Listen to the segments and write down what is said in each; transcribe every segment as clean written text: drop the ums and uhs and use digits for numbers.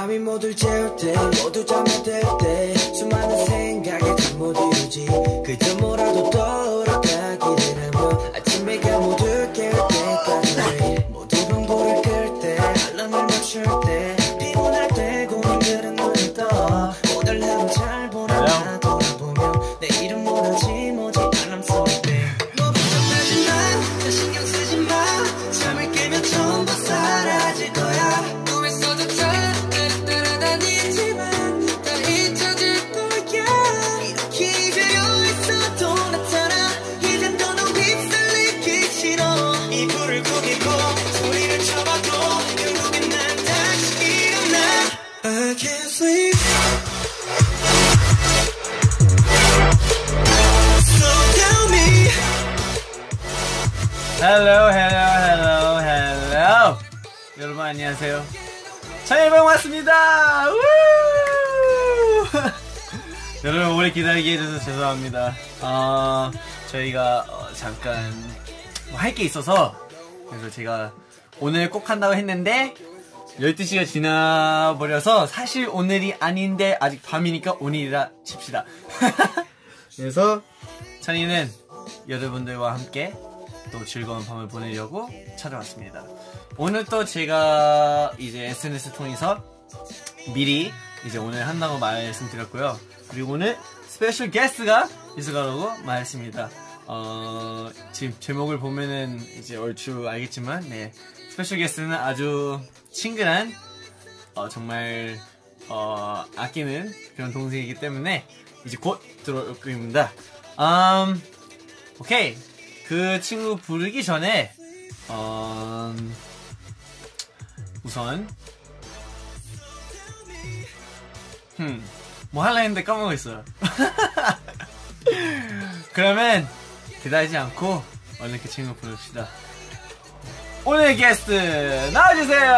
밤이 모두 재울 때 모두 잠이 들 때 수많은 생각에 잠 못 이루지 그저 뭐라도 떠올라가기를 하며 아침에가 모두 깨울 때까지 모두 방법을 끌 때 알람을 맞출 때 피곤할 때 고민들은 눈을 떠 오늘 하루 잘 보라 나 돌아보면 내 이름 모르지 뭐지 알람 소리 때 뭐 부족하지 마 더 신경 쓰지 마 잠을 깨면 전부 사라질 거야 Hello. 여러분 안녕하세요. 찬이 왔습니다. 여러분 오래 기다리게 해줘서 죄송합니다. 저희가 잠깐 할 게 있어서 그래서 제가 오늘 꼭 한다고 했는데 12시가 지나버려서 사실 오늘이 아닌데 아직 밤이니까 오늘이라 칩시다. 그래서 찬이는 여러분들과 함께 또 즐거운 밤을 보내려고 찾아왔습니다. 오늘 또 제가 이제 SNS 통해서 미리 이제 오늘 한다고 말씀드렸고요. 그리고 오늘 스페셜 게스트가 있을 거라고 말했습니다. 지금 제목을 보면은 이제 얼추 알겠지만, 네. 스페셜 게스트는 아주 친근한, 정말, 아끼는 그런 동생이기 때문에 이제 곧 들어올 겁니다. 오케이. 그 친구 부르기 전에 우선 뭐 하려 했는데 까먹었어요. 그러면 기다리지 않고 얼른 그 친구 부릅시다. 오늘의 게스트 나와주세요.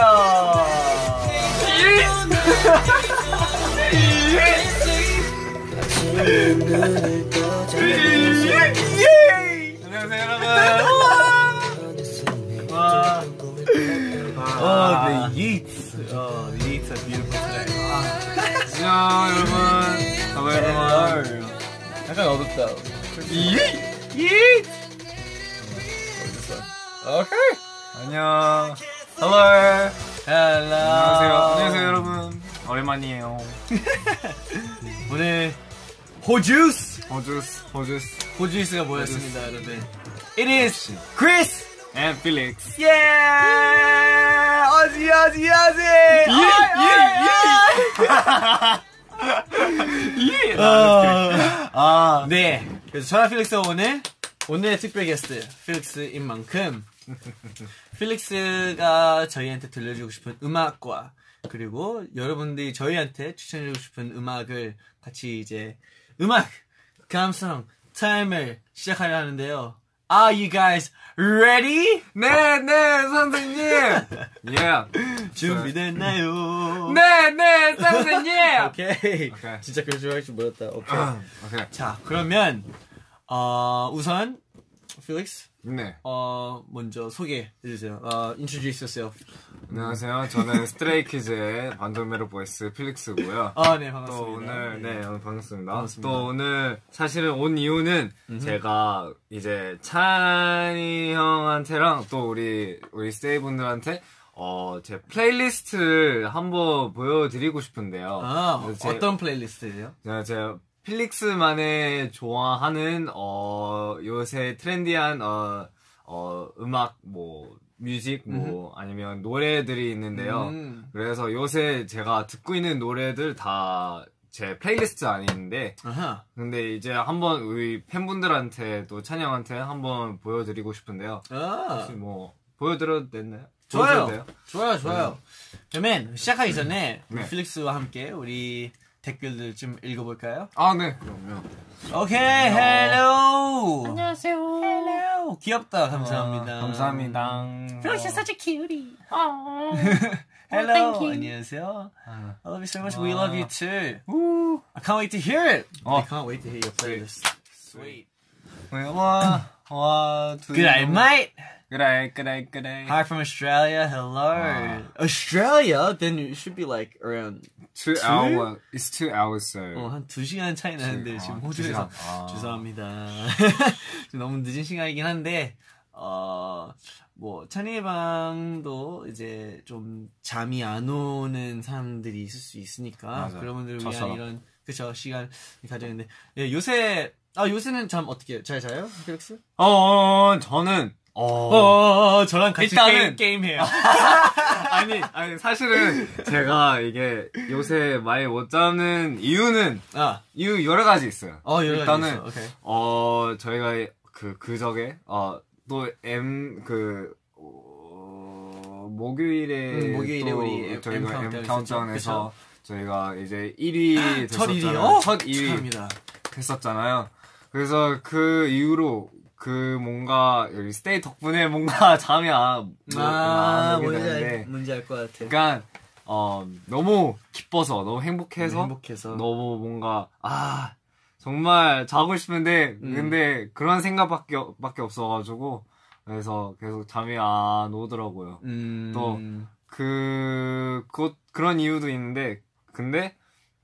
여러분. 와. The Yeats are beautiful today. 안녕 여러분. Hello everyone. 약간 어둡다. Yeats. Okay. 안녕. Hello. 안녕하세요 여러분. 오랜만이에요. 오늘 호주스가 모였습니다 여러분. It is Chris and Felix. Yeah! Aussie! 네. 그래서 저랑 필릭스가 오늘의 특별 게스트, 필릭스인 만큼, 필릭스가 저희한테 들려주고 싶은 음악과, 그리고 여러분들이 저희한테 추천해주고 싶은 음악을 같이 이제, 음악, 감성, 타임을 시작하려 하는데요. Are you guys ready? 네, 선생님! Yeah. 준비됐나요? 네, 선생님! 오케이. 진짜 그런 줄 할 줄 몰랐다. 오케이. 자, 그러면, 우선, Felix? 네. 먼저 소개해주세요. introduce yourself. 안녕하세요. 저는 스트레이키즈의 반전메로 보이스 필릭스고요. 네, 반갑습니다. 또 오늘, 네, 반갑습니다. 또 오늘 사실은 온 이유는 제가 이제 찬이 형한테랑 또 우리 스테이분들한테 제 플레이리스트를 한번 보여드리고 싶은데요. 어떤 플레이리스트예요? 제가 필릭스만의 좋아하는 요새 트렌디한 음악 뮤직 아니면 노래들이 있는데요. 그래서 요새 제가 듣고 있는 노래들 다 제 플레이리스트 안에 있는데 아하. 근데 이제 한번 우리 팬분들한테 또 찬이 형한테 한번 보여드리고 싶은데요. 혹시 뭐 보여드려도 됐나요? 좋아요. 그러면 시작하기 전에 네. 필릭스와 함께 우리 댓글들 좀 읽어볼까요? 네. 그럼요. 오케이, 헬로! 안녕하세요. 헬로! 귀엽다, 감사합니다. 감사합니다. Felix is such a cutie. Hello, 안녕하세요. I love you so much. We love you too. Woo. I can't wait to hear it. I can't wait to hear your playlist. Sweet. Good night, mate. Good day. Hi from Australia. Hello. Australia? Then it should be like around 2 hours. It's 2 hours, so. 한 2시간 차이 나는데 지금 호주에서 죄송합니다. 너무 늦은 시간이긴 한데 뭐 찬이의 방도 이제 좀 잠이 안 오는 사람들이 있을 수 있으니까 맞아요. 그런 분들을 위한 쳤어. 이런 그쵸 시간이 가졌는데 예, 요새 요새는 잠 어떻게 잘 자요, 펠릭스? 저는 저랑 같이 일단은... 게임해요. 아니 사실은 제가 이게 요새 많이 못 자는 이유는 이유 여러 가지 있어요. 일단은 가지 있어. 저희가 그저께 또 목요일에 또 우리 저희가 M 카운트다운에서 저희가 이제 1위 됐었잖아요. 첫 1위 됐었잖아요. 그래서 그 이후로 뭔가 여기 스테이 덕분에 뭔가 잠이 안 오게 되는데 뭔지 알 것 같아. 그러니까 너무 기뻐서 너무 행복해서 너무 뭔가 정말 자고 싶은데 근데 그런 생각밖에 없어가지고 그래서 계속 잠이 안 오더라고요. 또 그런 이유도 있는데 근데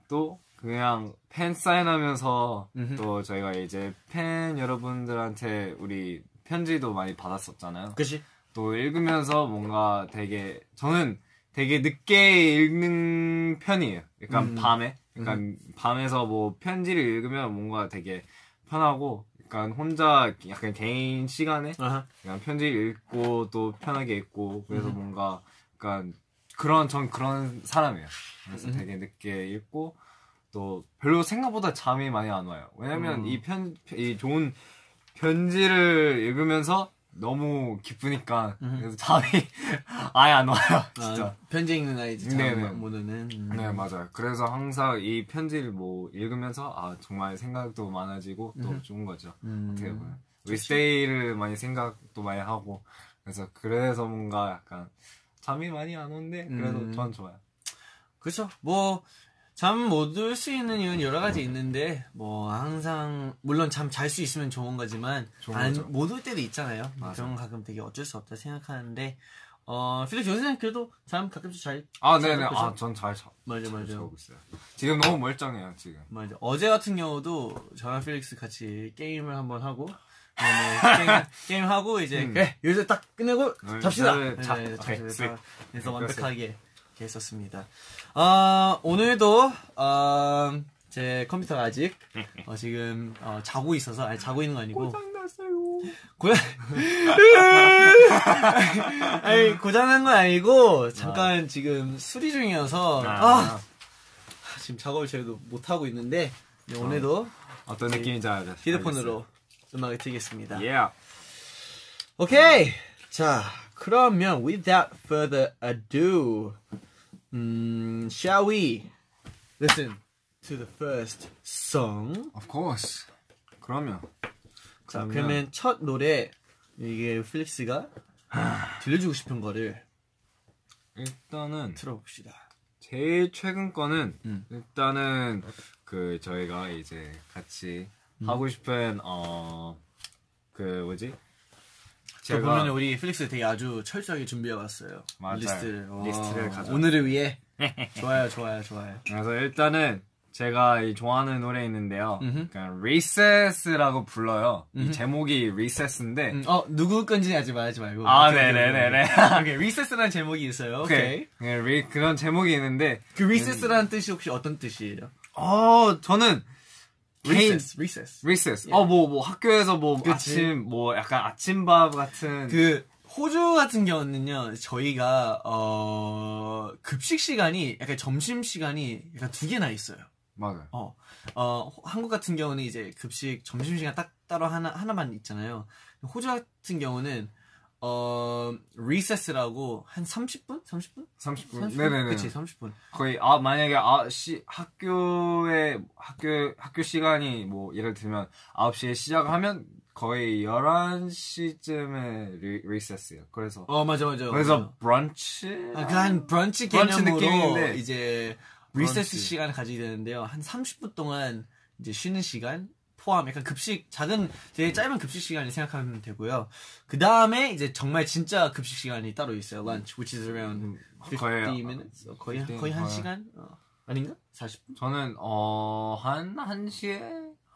또 그냥 팬 사인하면서 또 저희가 이제 팬 여러분들한테 우리 편지도 많이 받았었잖아요. 그치? 또 읽으면서 뭔가 되게 저는 되게 늦게 읽는 편이에요. 그러니까 밤에. 그러니까 밤에서 뭐 편지를 읽으면 뭔가 되게 편하고 약간 혼자 약간 개인 시간에 그냥 편지를 읽고 또 편하게 읽고 그래서 뭔가 약간 전 그런 사람이에요. 그래서 되게 늦게 읽고 또 별로 생각보다 잠이 많이 안 와요. 왜냐면 이 좋은 편지를 읽으면서 너무 기쁘니까 그래서 잠이 아예 안 와요. 진짜 편지 읽는 아이지 잠 못 오는. 네 맞아요. 그래서 항상 이 편지를 뭐 읽으면서 정말 생각도 많아지고 또 좋은 거죠. 어떻게 보면 우리 스테이를 많이 생각도 많이 하고 그래서 뭔가 약간 잠이 많이 안 오는데 그래도 전 좋아요. 그렇죠. 뭐 잠 못 올 수 있는 이유는 여러 가지 있는데 뭐 항상 물론 잠 잘 수 있으면 좋은 거지만 못 올 때도 있잖아요. 맞아. 그런 가끔 되게 어쩔 수 없다 생각하는데 필릭스 요새는 그래도 잠 가끔씩 잘 네네 전 잘 자고 있어요. 지금 너무 멀쩡해요 지금. 맞아. 어제 같은 경우도 저랑 필릭스 같이 게임을 한번 하고 게임하고 이제 그래 요새 딱 끝내고 잡시다. 그래서 완벽하게 했었습니다. 오늘도 제 컴퓨터가 아직 지금 자고 있어서 자고 있는 거 아니고 고장났어요. 아니 고장난 건 아니고 잠깐 지금 수리 중이어서 지금 작업을 저희도 못 하고 있는데 오늘도 어떤 느낌인지 알아요. 휴대폰으로 음악을 틀겠습니다. Yeah. 오케이. 자 그러면 without further ado. Shall we listen to the first song? Of course. 그러면 첫 노래 이게 필릭스가 들려주고 싶은 거를 일단은 들어봅시다. 제일 최근 거는 일단은 저희가 이제 같이 하고 싶은 제가 보면 우리 필릭스 되게 아주 철저하게 준비해봤어요. 맞아요. 리스트를 가져. 오늘을 위해. 좋아요. 그래서 일단은 제가 좋아하는 노래 있는데요. Recess라고 불러요. 이 제목이 Recess인데. 누구 건지 하지 말고. 네네네네. 오케이, Recess라는 제목이 있어요. 오케이. 그런 제목이 있는데. 그 Recess라는 뜻이 혹시 어떤 뜻이에요? 저는. Recess. 뭐 학교에서 아침 약간 아침밥 같은 호주 같은 경우는요. 저희가 급식 시간이 약간 점심 시간이 약간 2개나 있어요. 맞아요. 한국 같은 경우는 이제 급식 점심 시간 딱 따로 하나만 있잖아요. 호주 같은 경우는 recess라고 한 30분? 네네네. 그치, 30분. 거의, 만약에, 학교 시간이 예를 들면 9시에 시작하면 거의 11시쯤에 recess예요. 그래서. 맞아. 그래서 브런치? 한 브런치 개념으로 느낌인데. 이제, recess 시간을 가지게 되는데요. 한 30분 동안 이제 쉬는 시간? 포함 약간 급식 작은 되게 짧은 급식 시간이 생각하면 되고요. 그 다음에 이제 정말 진짜 급식 시간이 따로 있어요. Lunch, which is around 50 minutes, 거의 1시간 아닌가? 40분? 저는 한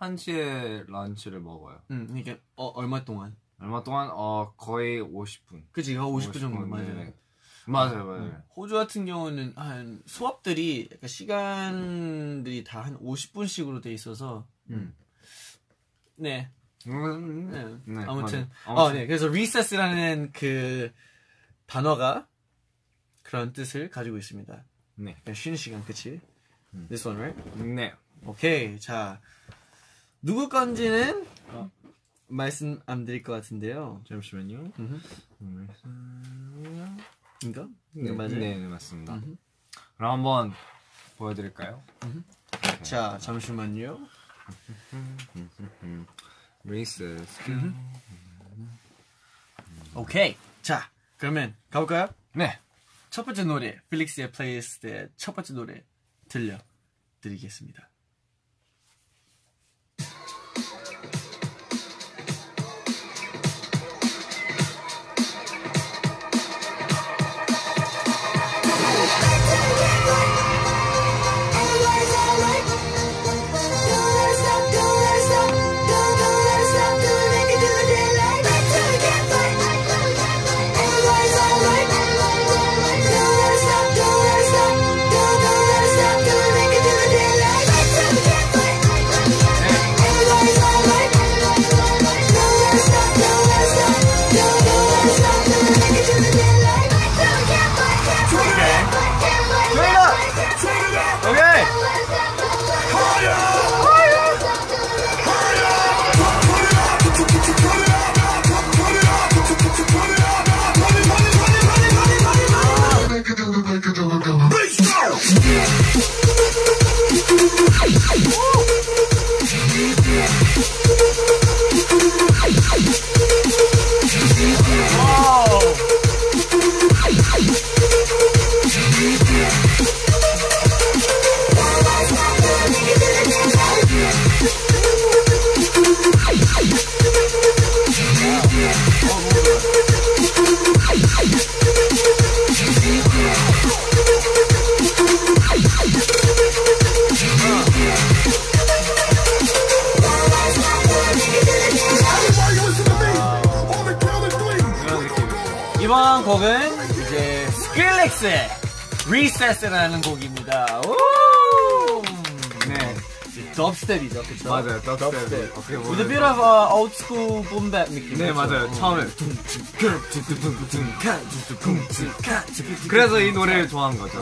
1시에 런치를 먹어요. 이게 얼마 동안 거의 50분. 그치, 50분 정도. 맞아요. 맞아요. 호주 같은 경우는 한 수업들이 약간 시간들이 다 한 50분씩으로 돼 있어서 네. 아무튼. 네. 그래서 recess라는 그 단어가 그런 뜻을 가지고 있습니다. 네. 쉬는 시간, 그치? This one, right? 네. 오케이. 자, 누구 건지는 말씀 안 드릴 것 같은데요. 잠시만요. 이거? 네, 맞아요. 네, 맞습니다. 그럼 한번 보여드릴까요? Okay. 자, 잠시만요. Races. 오케이. 자, 그러면 가볼까요? 네. 첫 번째 노래, 필릭스의 플레이리스트의 첫 번째 노래 들려드리겠습니다. 이번 곡은 이제 스크릴렉스의 Recess라는 곡입니다. 오! 네. 덥스텝이죠, 그쵸? 맞아요, 덥스텝. With a bit of old school boom bap 느낌. 네, 맞아요. 처음에. 그래서 이 노래를 좋아한 거죠.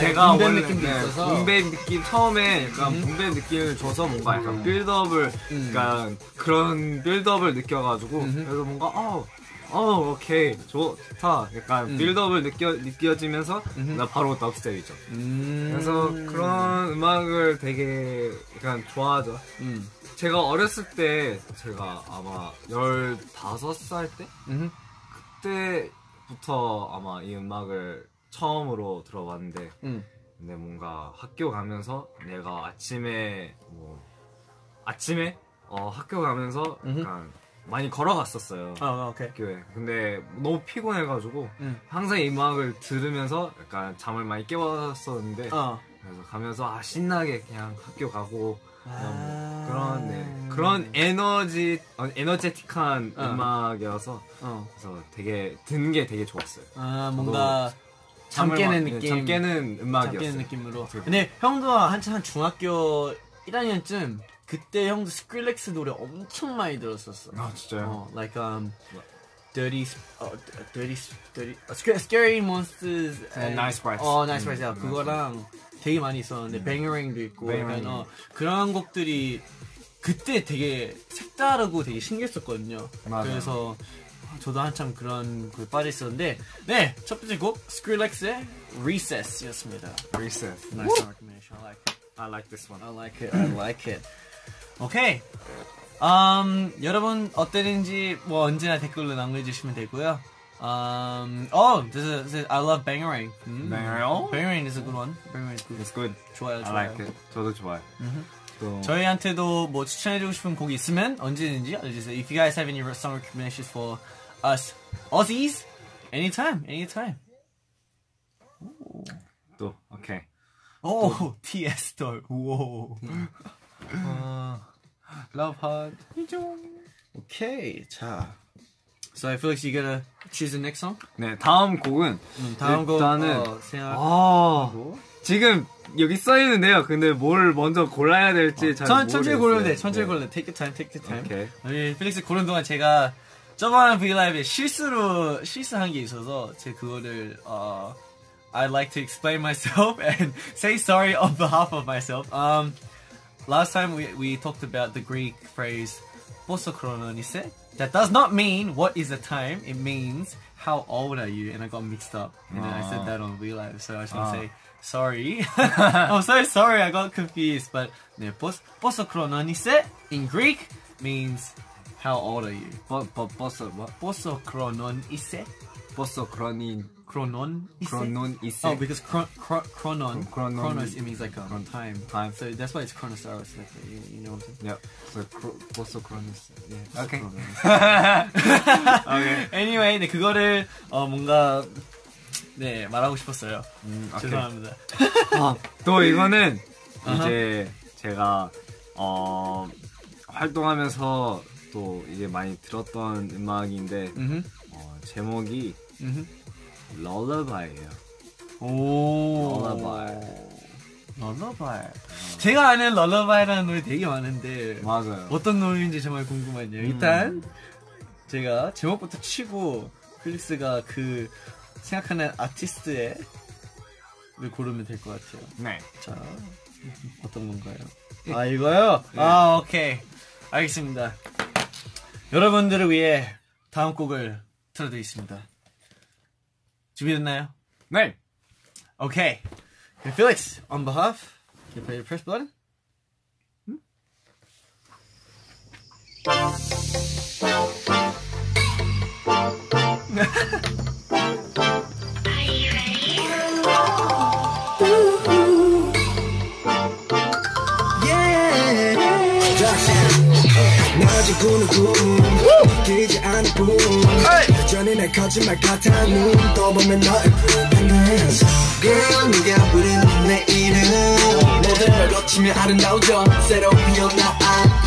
제가 붐배 느낌도 있어서. 붐배 느낌, 처음에 약간 붐배 느낌을 줘서 뭔가 약간 빌드업을, 그러니까 그런 빌드업을 느껴가지고, 그래서 뭔가, 오케이. 좋다. 약간 빌드업을 느껴지면서 나 바로 덥스텝이죠. 그래서 그런 음악을 되게 약간 좋아하죠. 제가 어렸을 때 제가 아마 15살 때? 그때부터 아마 이 음악을 처음으로 들어봤는데 근데 뭔가 학교 가면서 내가 아침에 학교 가면서 약간 많이 걸어갔었어요. 오케이. 학교에. 근데 너무 피곤해가지고 항상 이 음악을 들으면서 약간 잠을 많이 깨웠었는데 그래서 가면서 신나게 그냥 학교 가고 그냥 뭐 그런 에너제틱한 음악이어서 그래서 되게 듣는 게 되게 좋았어요. 뭔가 잠 깨는 느낌. 잠 깨는 음악이었어요. 잠 깨는 느낌으로. 근데 형도 한참 중학교 1학년쯤 그때 형도 스크릴렉스 노래 엄청 많이 들었었어. 아 진짜요? Like Scary Monsters and Nice Price. Nice Price. 그거랑 되게 많이 있었는데 뱅어랭도 있고 그런 곡들이 그때 되게 색다르고 되게 신기했었거든요. 맞아요. 그래서 저도 한참 그런 거에 빠져 있었는데 네! 첫 번째 곡 스크릴렉스의 Recess였습니다. Recess. Nice recommendation. I like this one. I like it. 오케이. 여러분 어땠는지 뭐 언제나 댓글로 남겨주시면 되고요. I love Bangarang. Bangarang is a good one. Bangarang is good. It's good. 좋아요. I like it. 저도 좋아요. 또 저희한테도 뭐 추천해주고 싶은 곡이 있으면 언제든지 알려주세요. If you guys have any song recommendations for us Aussies, anytime, anytime. 오. 또 오케이. 오 Tiesto. 우오. Love Hard. 오케이. 자. So Felix, you gonna choose the next song? 네, 다음 곡은 다음 일단은 곡 생각하고 지금 여기 써 있는데요. 근데 뭘 먼저 골라야 될지 잘 모르겠어요. 천천히 고르면 돼. 천천히 네. 골라. Take your time, take your time. 오케이. Felix 고른 동안 제가 저번 브이라이브에 실수한 게 있어서 제가 그거를 I'd like to explain myself and say sorry on behalf of myself. Last time we talked about the Greek phrase "poso chrononise." That does not mean what is the time. It means how old are you? And I got mixed up. And then I said that on V Live. So I just want to say sorry. I'm so sorry. I got confused. But no, "poso chrononise" in Greek means how old are you? "Poso chrononise." "Poso chronin." Chronon is. Oh, because chronos it means like a time. So that's why it's chronosaurus. You know what I'm saying? Yeah. So also chronos. Yeah. Okay. Okay. Anyway, 네 그거를 뭔가 네 말하고 싶었어요. 죄송합니다. 또 이거는 이제 제가 활동하면서 또 이제 많이 들었던 음악인데 제목이. Lullaby예요. 오. Lullaby. 제가 아는 Lullaby라는 노래 되게 많은데 맞아요. 어떤 노래인지 정말 궁금하네요. 일단 제가 제목부터 치고 필릭스가 그 생각하는 아티스트의 를 고르면 될 것 같아요. 네. 자 어떤 건가요? 아 이거요? 네. 아 오케이 알겠습니다. 여러분들을 위해 다음 곡을 틀어드리겠습니다. 준비됐나요? 네. Okay. Hey, Felix, on behalf, can you play the press button? Are you ready? Yeah. 전에 내 거짓말 같아 눈 떠보면 너의 prettiness Girl 네가 부르는 내 이름 모든 걸 거치며 아름다워져 새로 피어나아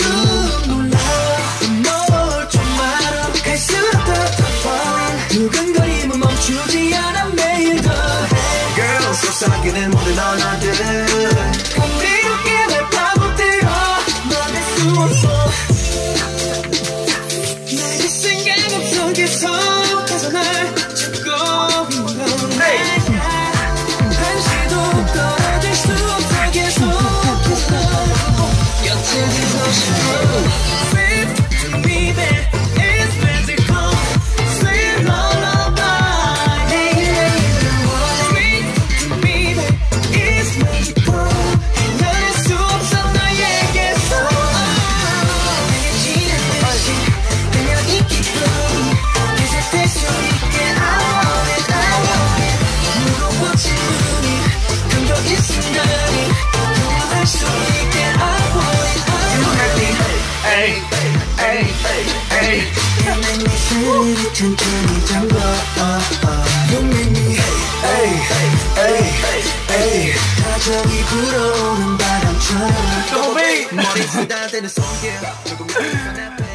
몰라 뭘 좀 알아 갈수록 더 falling 두근거림은 멈추지 않아 매일 더해 Girl 속삭이는 모든 언어들은 감미롭게 날 파고들어 너의 수호소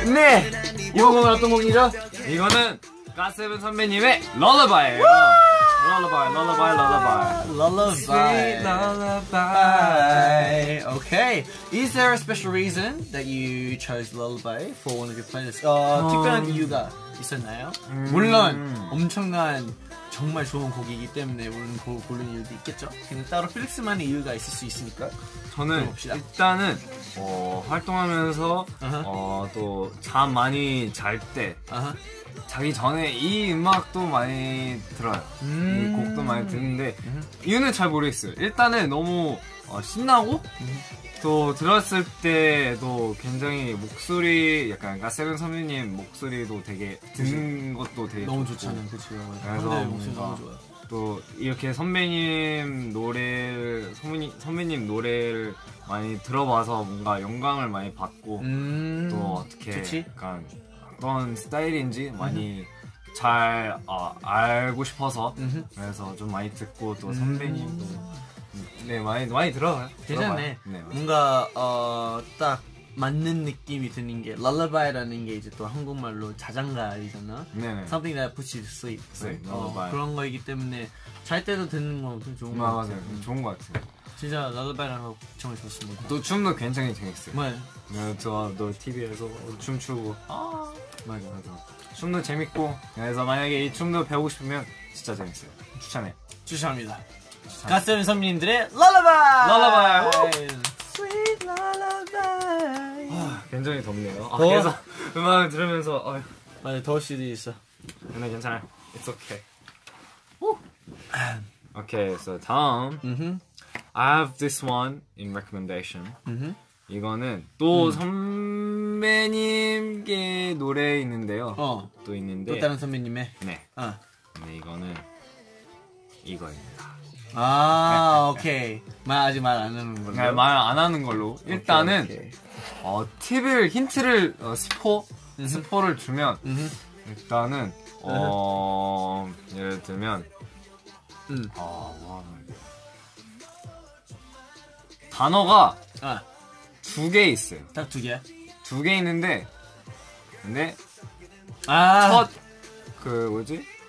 네! 이번 곡은 어떤 곡이죠? 이거는 GOT7 선배님의 Lullaby예요. Lullaby, Lullaby, Lullaby. Lullaby. Okay. Is there a special reason that you chose Lullaby for one of your playlists? 특별한 이유가 있었나요? 물론 엄청난 정말 좋은 곡이기 때문에 물론 고른 이유도 있겠죠. 근데 따로 필릭스만의 이유가 있을 수 있으니까 저는 일단은 활동하면서 또 잠 많이 잘 때 자기 전에 이 음악도 많이 들어요. 이 곡도 많이 듣는데 이유는 잘 모르겠어요. 일단은 너무 신나고 또 들었을 때도 굉장히 목소리 약간 GOT7 선배님 목소리도 되게 듣는 것도 되게 너무 좋잖아요. 그치? 그래서 목소리 너무 좋아요. 또 이렇게 선배님 노래를 많이 들어봐서 뭔가 영감을 많이 받고 또 어떻게 좋지? 약간 어떤 스타일인지 많이 잘 알고 싶어서 그래서 좀 많이 듣고 또 선배님도 네 많이 들어요. 괜찮네. 네, 뭔가 딱 맞는 느낌이 드는 게 lullaby라는 게 이제 또 한국말로 자장가이잖아. 네네. Something that puts you to sleep. 네, 그런 거이기 때문에 잘 때도 듣는 건 좋은 거 같아요. 좋은 거 같아요. 진짜 lullaby라는 거 정해줬습니다. 또 춤도 굉장히 재밌어요. 네. 네, 저도 TV에서 춤추고 맞아. 춤도 재밌고 그래서 만약에 이 춤도 배우고 싶으면 진짜 재밌어요. 추천해. 추천합니다. 갓세븐 선배님들의 lullaby. Sweet lullaby. 굉장히 덥네요. 그래서 음악을 들으면서 맞아 더울 수도 있어. 근데 괜찮아. It's okay. Okay, so 다음. I have this one in recommendation. 이거는 또 선배님께 노래 있는데요. 또 있는데. 또 다른 선배님의. 네. 근데 이거는 이거입니다. 오케이. 말 안 하는 걸로. 오케이, 일단은. 오케이. 팁을 힌트를 스포를 주면 일단은 예를 들면 단어가 두 개 있어요. 딱 두 개야? 두 개 있는데 근데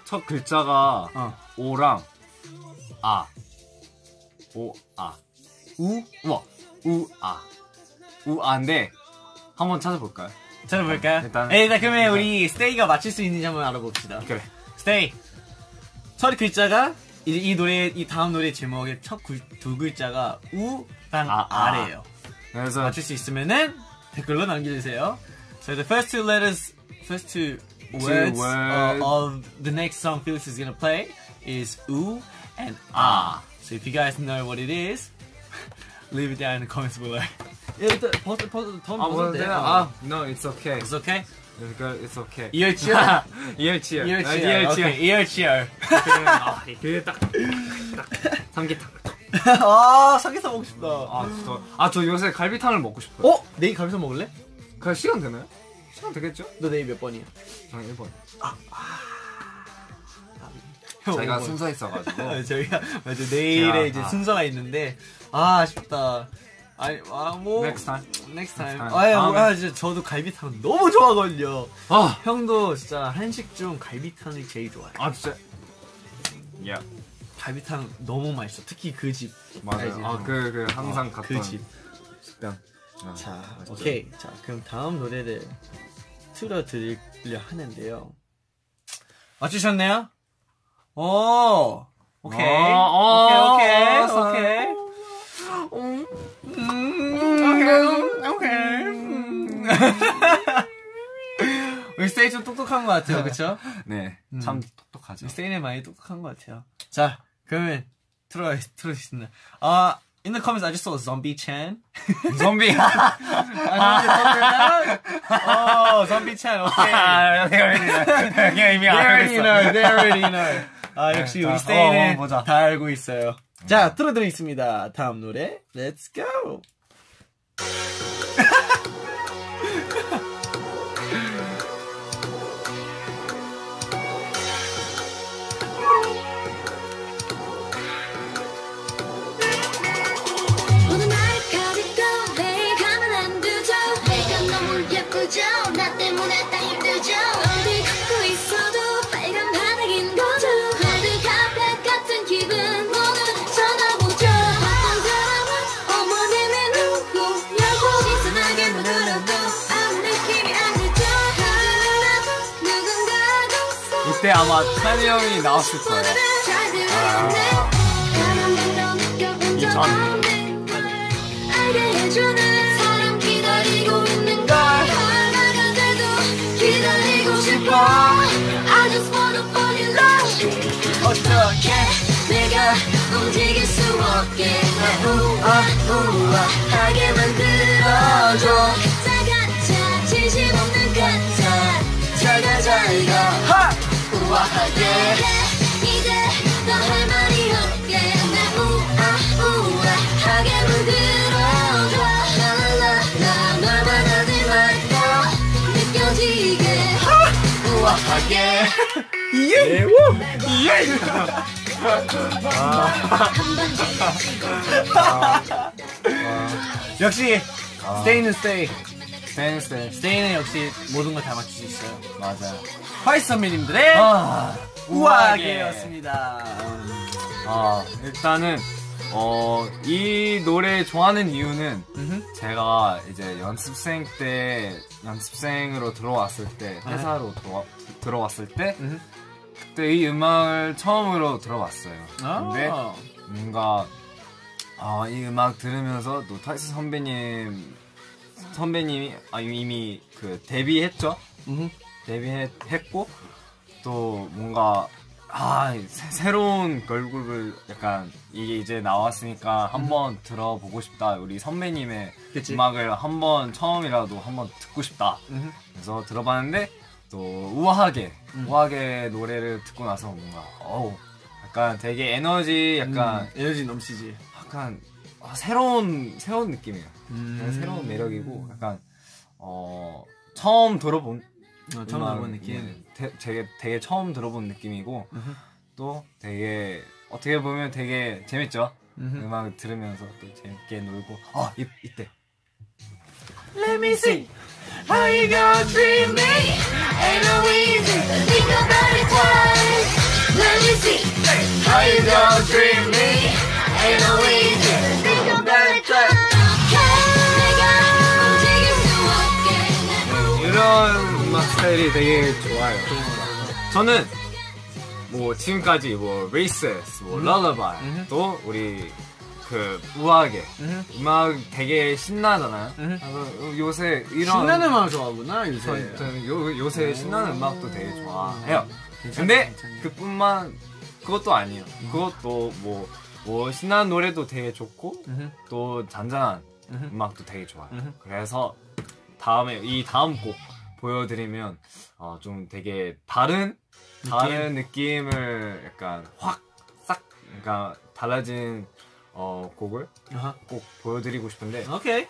첫 글자가 오랑 우아인데 한번 찾아볼까요? 일단 그러면 우리 스테이가 맞힐 수 있는지 한번 알아봅시다. 그래. 스테이. 첫 글자가 이 노래 이 다음 노래 제목의 첫 두 글자가 우랑 아래예요. 그래서 맞힐 수 있으면은 댓글로 남겨주세요. So the first two words of the next song Felix is gonna play is U and A. So if you guys know what it is, leave it down in the comments below. 일단 벗어도 돼. No, it's okay. It's okay? It's okay. 이열치열. 그게 딱. 삼계탕. 삼계탕 먹고 싶다. 저 요새 갈비탕을 먹고 싶어요. 내일 갈비탕 먹을래? 그 시간 되나요? 시간 되겠죠? 너 내일 몇 번이야? 저는 1번. 저희가 순서 있어가지고. 저희가 맞아 내일에 이제 순서가 있는데 아쉽다. Next time. 진짜 저도 갈비탕 너무 좋아하거든요. 형도 진짜 한식 중 갈비탕이 제일 좋아요. 진짜. Yeah. 갈비탕 너무 맛있어. 특히 그 집. 맞아요. 항상 갔던 그 집. 식당. 자, 오케이. 자, 그럼 다음 노래를 틀어드리려 하는데요. 맞추셨네요? 오케이. 우리 스테이 좀 똑똑한 것 같아요, 그쵸? 네, 참 똑똑하죠. 스테이는 많이 똑똑한 것 같아요. 자, 그러면 틀어주신다. In the comments, I just saw a zombie chan. Zombie chan. Okay. They already know. 역시 우리 스테이는 다 알고 있어요. 자, 틀어드리겠습니다. 다음 노래, Let's go. 이때 아마 찬이 형이 나왔을 거예요. 사람 기다리고 있는 걸 하나가 돼도 기다리고 싶어. I just wanna fall in love. 어떻게 내가 움직일 수 없게 나 우아하게 만들어줘. 차가차 진심 없는 가차 차가차 이거 우아하게 이제 너 우아하게 예! 예! 역시 스테이는 스테이, 스테이는 스테이, 스테이는 역시 모든 걸 다 맞출 수 있어요. 맞아. 화이트 선배님들의 우아하게였습니다. 일단은 이 노래 좋아하는 이유는 제가 이제 연습생 때 연습생으로 들어왔을 때 회사로 들어왔을 때 그때 이 음악을 처음으로 들어봤어요. 근데 뭔가 이 음악 들으면서 또 타이스 선배님이 이미 그 데뷔했죠. 데뷔했고 또 뭔가 새로운 걸그룹을 약간 이게 이제 나왔으니까 한번 들어보고 싶다. 우리 선배님의 그치? 음악을 한번 처음이라도 한번 듣고 싶다. 그래서 들어봤는데 또 우아하게 노래를 듣고 나서 뭔가 약간 되게 에너지 넘치지. 약간 새로운 느낌이에요. 새로운 매력이고 약간 처음 들어본 느낌. 되게 처음 들어본 느낌이고 또 되게 어떻게 보면 되게 재밌죠. 음악 들으면서 또 재밌게 놀고 이때 Let me see how you gonna treat me ain't no easy think about it twice Let me see how you gonna treat me ain't no easy think about it twice 이런 음악 스타일이 되게 좋아요. 저는 지금까지 Races, Lullaby 또 우리 우아하게 음악 되게 신나잖아요. 요새 이런 신나는 음악 좋아하구나. 요새 저는 신나는 음악도 되게 좋아해요. 근데 그것도 아니에요. 그것도 신나는 노래도 되게 좋고 또 잔잔한 음악도 되게 좋아요. 그래서 다음 곡 보여드리면 좀 되게 다른 느낌을 약간 그러니까 달라진 곡을 꼭 보여드리고 싶은데. 오케이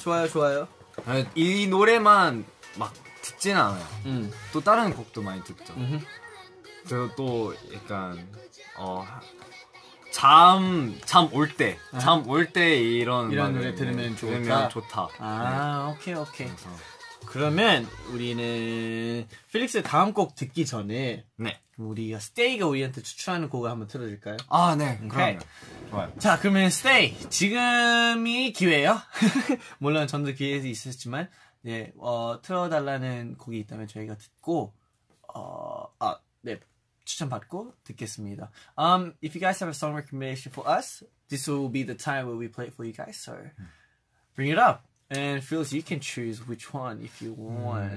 좋아요. 이 노래만 막 듣진 않아요. 또 다른 곡도 많이 듣죠. 그리고 또 약간 잠 올 때 이런 노래 들으면 좋다. 오케이. 그러면 우리는 필릭스의 다음 곡 듣기 전에 우리가 스테이가 우리한테 추천하는 곡을 한번 틀어줄까요? 네, 그럼요. 좋아요. 자, 그러면 스테이 지금이 기회예요. 물론 전도 기회도 있었지만 틀어달라는 곡이 있다면 저희가 듣고 추천받고 듣겠습니다. If you guys have a song recommendation for us, this will be the time where we play it for you guys. So bring it up. And Felix, you can choose which one if you want.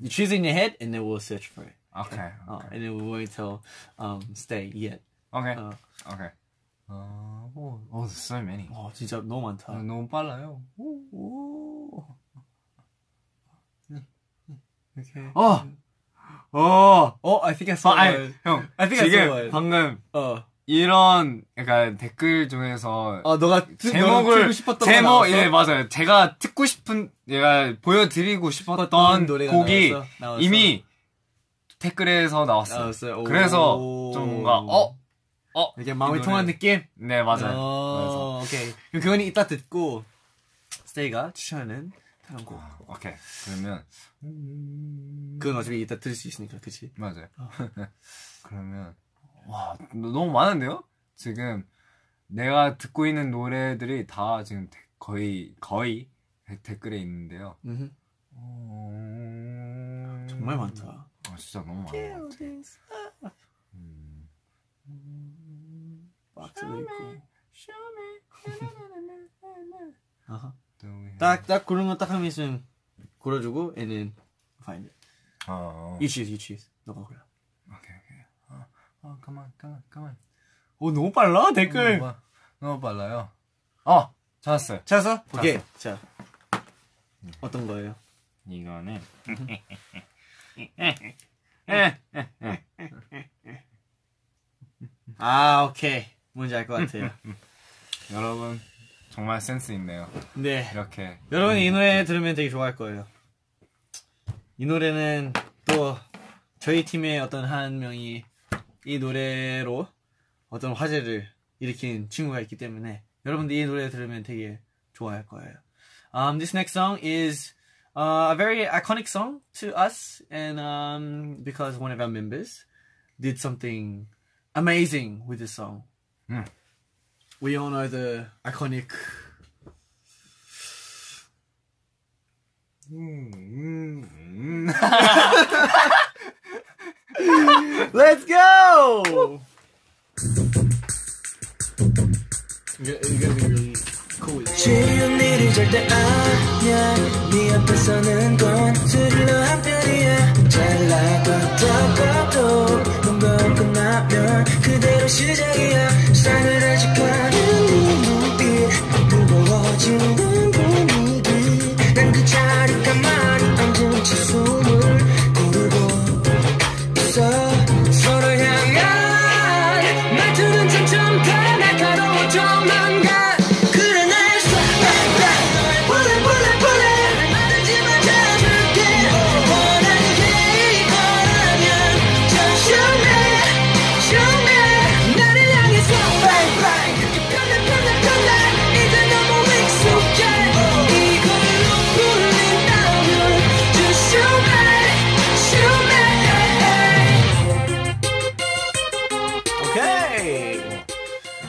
You choose in your head, and then we'll search for it. Okay. And then we won't tell stay yet. Okay. There's so many. 진짜 너무 많다. 너무 빨라요. Okay. I think I saw one. 형, 지금 방금. 이런 약간 댓글 중에서 너가 제목을 제목 맞아요. 제가 듣고 싶은 내가 보여드리고 싶었던 곡이 나왔어. 이미 댓글에서 나왔어요. 그래서 좀 뭔가 이게 마음이 통한 느낌. 네 맞아요. 오케이. 그럼 그건 이따 듣고 스테이가 추천하는 다른 곡. 오케이. 그러면 그건 어차피 이따 들을 수 있으니까 그렇지. 맞아요. 그러면. 와 너무 많은데요? 지금 내가 듣고 있는 노래들이 다 지금 거의 댓글에 있는데요. 정말 많다. 진짜 너무 많아요. 박스도 있고. 딱 고른 거 딱 한 명씩 골라주고 and then find it. You choose. 너가 골라. Come on. 너무 빨라 댓글. 너무 빨라요. 찾았어요. 오케이. 자 어떤 거예요? 이거는 오케이 뭔지 알 것 같아요. 여러분 정말 센스 있네요. 네 이렇게 여러분 이 노래 들으면 되게 좋아할 거예요. 이 노래는 또 저희 팀의 어떤 한 명이 이 노래로 어떤 화제를 일으킨 친구가 있기 때문에 여러분들 이 노래 들으면 되게 좋아할 거예요. This next song is a very iconic song to us, and because one of our members did something amazing with this song. We all know the iconic. Let's go! You're gonna be really cool with this. 쉬운 일이 절대 아니야. 네 앞에서는 건 스릴러 한 편이야. 잘 나갔다가도 한번 끝나면 그대로 시작이야. 싸늘한 시간 네 눈빛 뜨거워지는 분위기 난 그 자리 가만히 앉은 채 숨을 고르고 있어.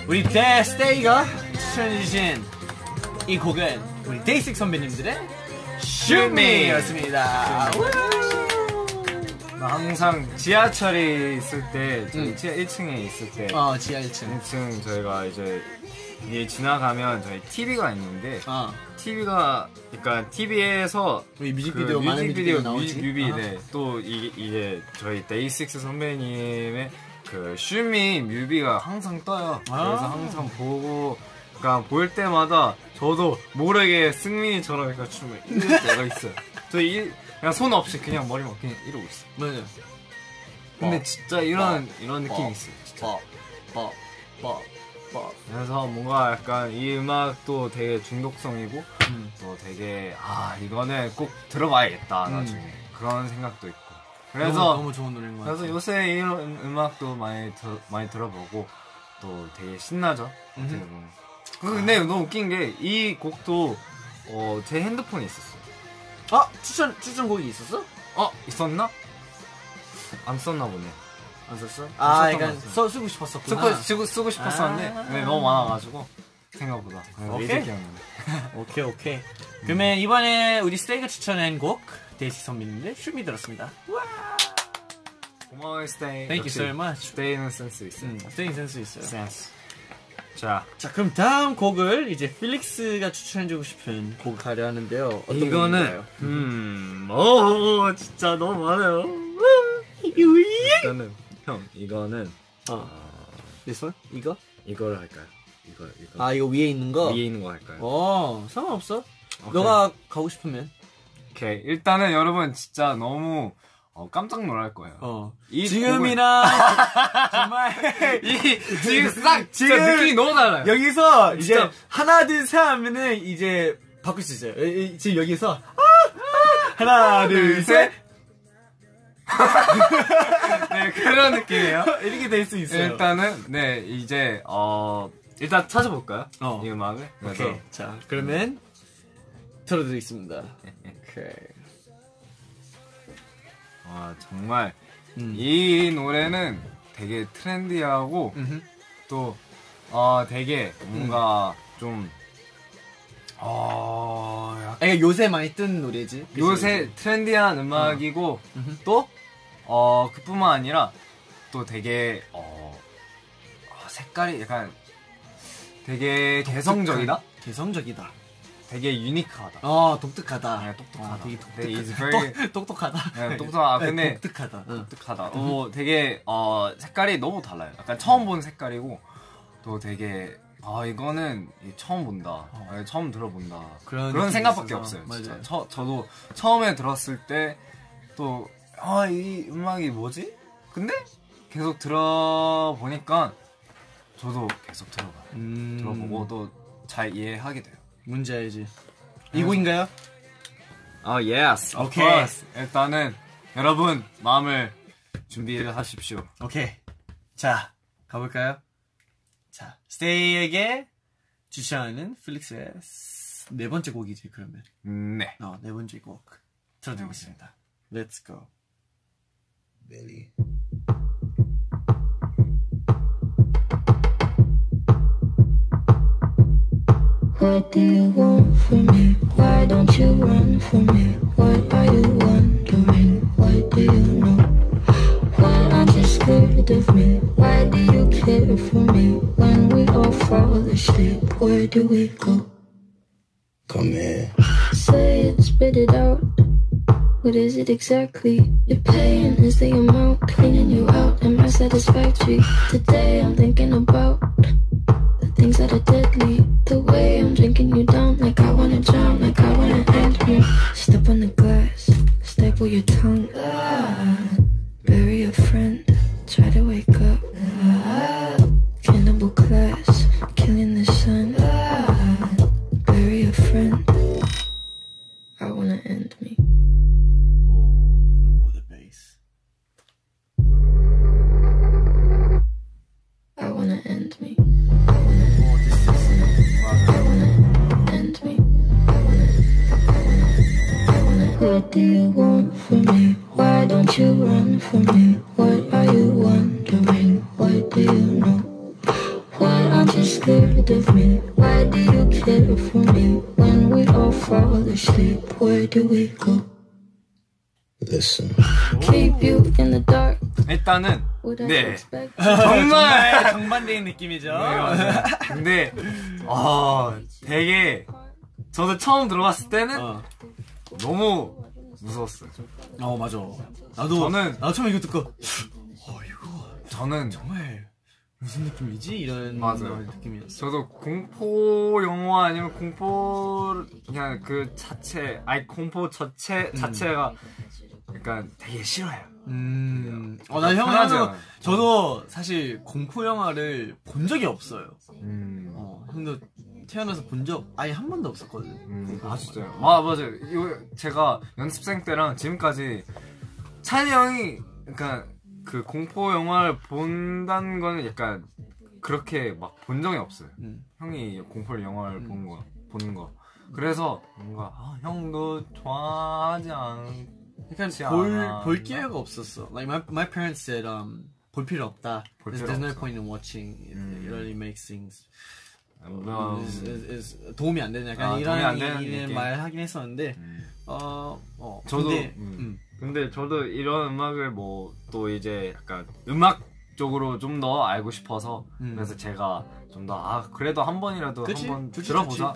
우리 데스데이가 추천해주신 이 곡은 우리 데이6 선배님들의 Shoot Me 였습니다. 항상 지하철이 있을 때 지하 1층에 있을 때 지하 1층 1층 저희가 이제 이게 지나가면 저희 TV가 있는데 TV가 그러니까 TV에서 우리 뮤직비디오 그 많은 뮤직비디오 나오지? 뮤비 네. 또 이게 저희 데이6 선배님의 그 슈미 뮤비가 항상 떠요. 그래서 항상 보고, 그러니까 볼 때마다 저도 모르게 승민이처럼 그러니까 춤을 이럴 때가 있어요. 저 그냥 손 없이 그냥 머리만 그냥 이러고 있어. 맞아요. 근데 진짜 이런 느낌이 있어요. 진짜. 그래서 뭔가 약간 이 음악도 되게 중독성이고 또 되게 이거는 꼭 들어봐야겠다 나중에 그런 생각도 있고. 그래서 너무 좋은 노래인 것 같아요. 요새 이런 음악도 많이 들어보고 또 되게 신나죠. 근데 너무 웃긴 게 이 곡도 제 핸드폰에 있었어요. 추천곡이 있었어? 있었나? 안 썼나 보네. 안 썼어? 그러니까 쓰고 싶었었구나. 쓰고 싶었었는데 너무 많아가지고 생각보다. 오케이. 오케이. 그러면 이번에 우리 스테이가 추천한 곡 데이식 선배님들 슈미 들었습니다. 고마워요 스테이. Thank you so much. 스테이는 센스 있어요. 스테이는 센스 있어요. 센스. 자 그럼 다음 곡을 이제 필릭스가 추천해주고 싶은 곡을 하려 하는데요. 어떤 이거는 진짜 너무 많아요. 일단은 형 이거는 this one? 이거를 할까요? 이거. 이거 위에 있는 거? 위에 있는 거 할까요? 상관없어. Okay. 너가 가고 싶으면. 오케이. 일단은 여러분 진짜 너무 깜짝 놀랄 거예요. 지금이나 정말 지금 싹 지금 느낌이 너무 달라요. 여기서 이제 진짜. 하나 둘 셋 하면은 이제 바꿀 수 있어요. 지금 여기서 하나 둘 셋. 네 그런 느낌이에요. 이렇게 될 수 있어요. 일단은 네 이제 일단 찾아볼까요? 이 음악을. 오케이. 자 그러면 틀어드리겠습니다. 오케이. 와 정말 이 노래는 되게 트렌디하고 또 되게 뭔가 좀 약간 요새 많이 뜬 노래지. 요새 트렌디한 음악이고 또 그뿐만 아니라 또 되게 색깔이 약간 되게 개성적이다. 되게 유니크하다. 독특하다. 네, 똑똑하다. 되게 똑똑하다. 네, 똑똑하다. 근데 독특하다. 되게 색깔이 너무 달라요. 약간 처음 본 색깔이고 또 되게 이거는 처음 본다. 처음 들어본다. 그런 생각밖에 있어서. 없어요. 진짜. 저도 처음에 들었을 때 또 이 음악이 뭐지? 근데 계속 들어보니까 저도 계속 들어봐요. 들어보고 또 잘 이해하게 돼요. 뭔지 알지? 이곡인가요? Yes, of course. 일단은 여러분 마음을 준비를 하십시오. 오케이. 자 가볼까요? 자 스테이에게 추천하는 필릭스의 네 번째 곡이지 그러면. 네. 네 번째 곡 들어드리겠습니다. Let's go. Belly. What do you want from me? Why don't you run from me? What are you wondering? What do you know? Why aren't you scared of me? Why do you care for me? When we all fall asleep, where do we go? Come here. Say it, spit it out. What is it exactly you're paying? Is the amount cleaning you out? Am I satisfactory? Today I'm thinking about the things that are deadly. The way I'm drinking you down, like I wanna drown, like I wanna end me. Step on the glass, staple your tongue. Bury a friend, try to wake up. Cannibal class, killing the sun. Bury a friend, I wanna end me. What do you want from me? Why don't you run from me? What are you wondering? What do you know? Why aren't you scared of me? Why do you care for me? When we all fall asleep, where do we go? Listen. Keep you in the dark. 일단은 네 정말 정반대인 느낌이죠. 근데 되게 저도 처음 들어봤을 때는. 너무 무서웠어요. 맞아. 나도 처음에 이거 듣고 이거 저는 정말 무슨 느낌이지? 이런 느낌이었어요. 저도 공포 영화 아니면 공포 그냥 그 자체 공포 자체가 약간 되게 싫어요. 난 형이랑 저도 사실 공포 영화를 본 적이 없어요. 근데 태어나서 본 적 아예 한 번도 없었거든요. 아 진짜요? 맞아요. 이거 제가 연습생 때랑 지금까지 찬이 형이 그러니까 그 공포 영화를 본다는 거는 약간 그렇게 막 본 적이 없어요. 형이 공포 영화를 보는 거. 그래서 뭔가 형도 좋아하지 않. 그러니까 볼 기회가 없었어. Like my parents said, 볼 필요 없다. There's no point in watching. It really makes things. 도움이 안 되냐 약간 이런 말 하긴 했었는데 저도 근데 저도 이런 음악을 뭐 또 이제 약간 음악 쪽으로 좀 더 알고 싶어서 그래서 제가 좀 더 그래도 한 번이라도 한번 들어보자.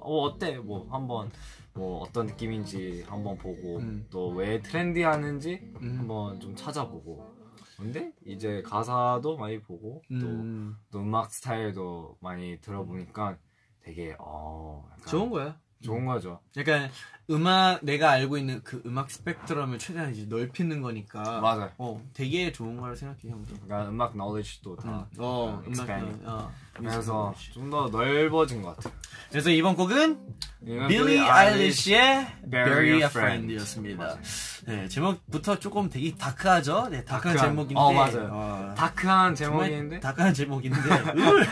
어때 뭐 한번 뭐 어떤 느낌인지 한번 보고 또 왜 트렌디하는지 한번 좀 찾아보고. 근데 이제 가사도 많이 보고 또 음악 스타일도 많이 들어보니까 되게 약간 좋은 거야. 좋은 거죠. 약간 음악 내가 알고 있는 그 음악 스펙트럼을 최대한 이제 넓히는 거니까. 맞아. 되게 좋은 거라 생각해 형도. 그러니까 음악 knowledge도 다. expand. 그래서 좀 더 넓어진 것 같아. 그래서 이번 곡은 빌리 아일리시의 Bury a Friend이었습니다. 네, 제목부터 조금 되게 다크하죠. 네, 다크한 제목인데. 맞아요. 다크한 제목인데. Bury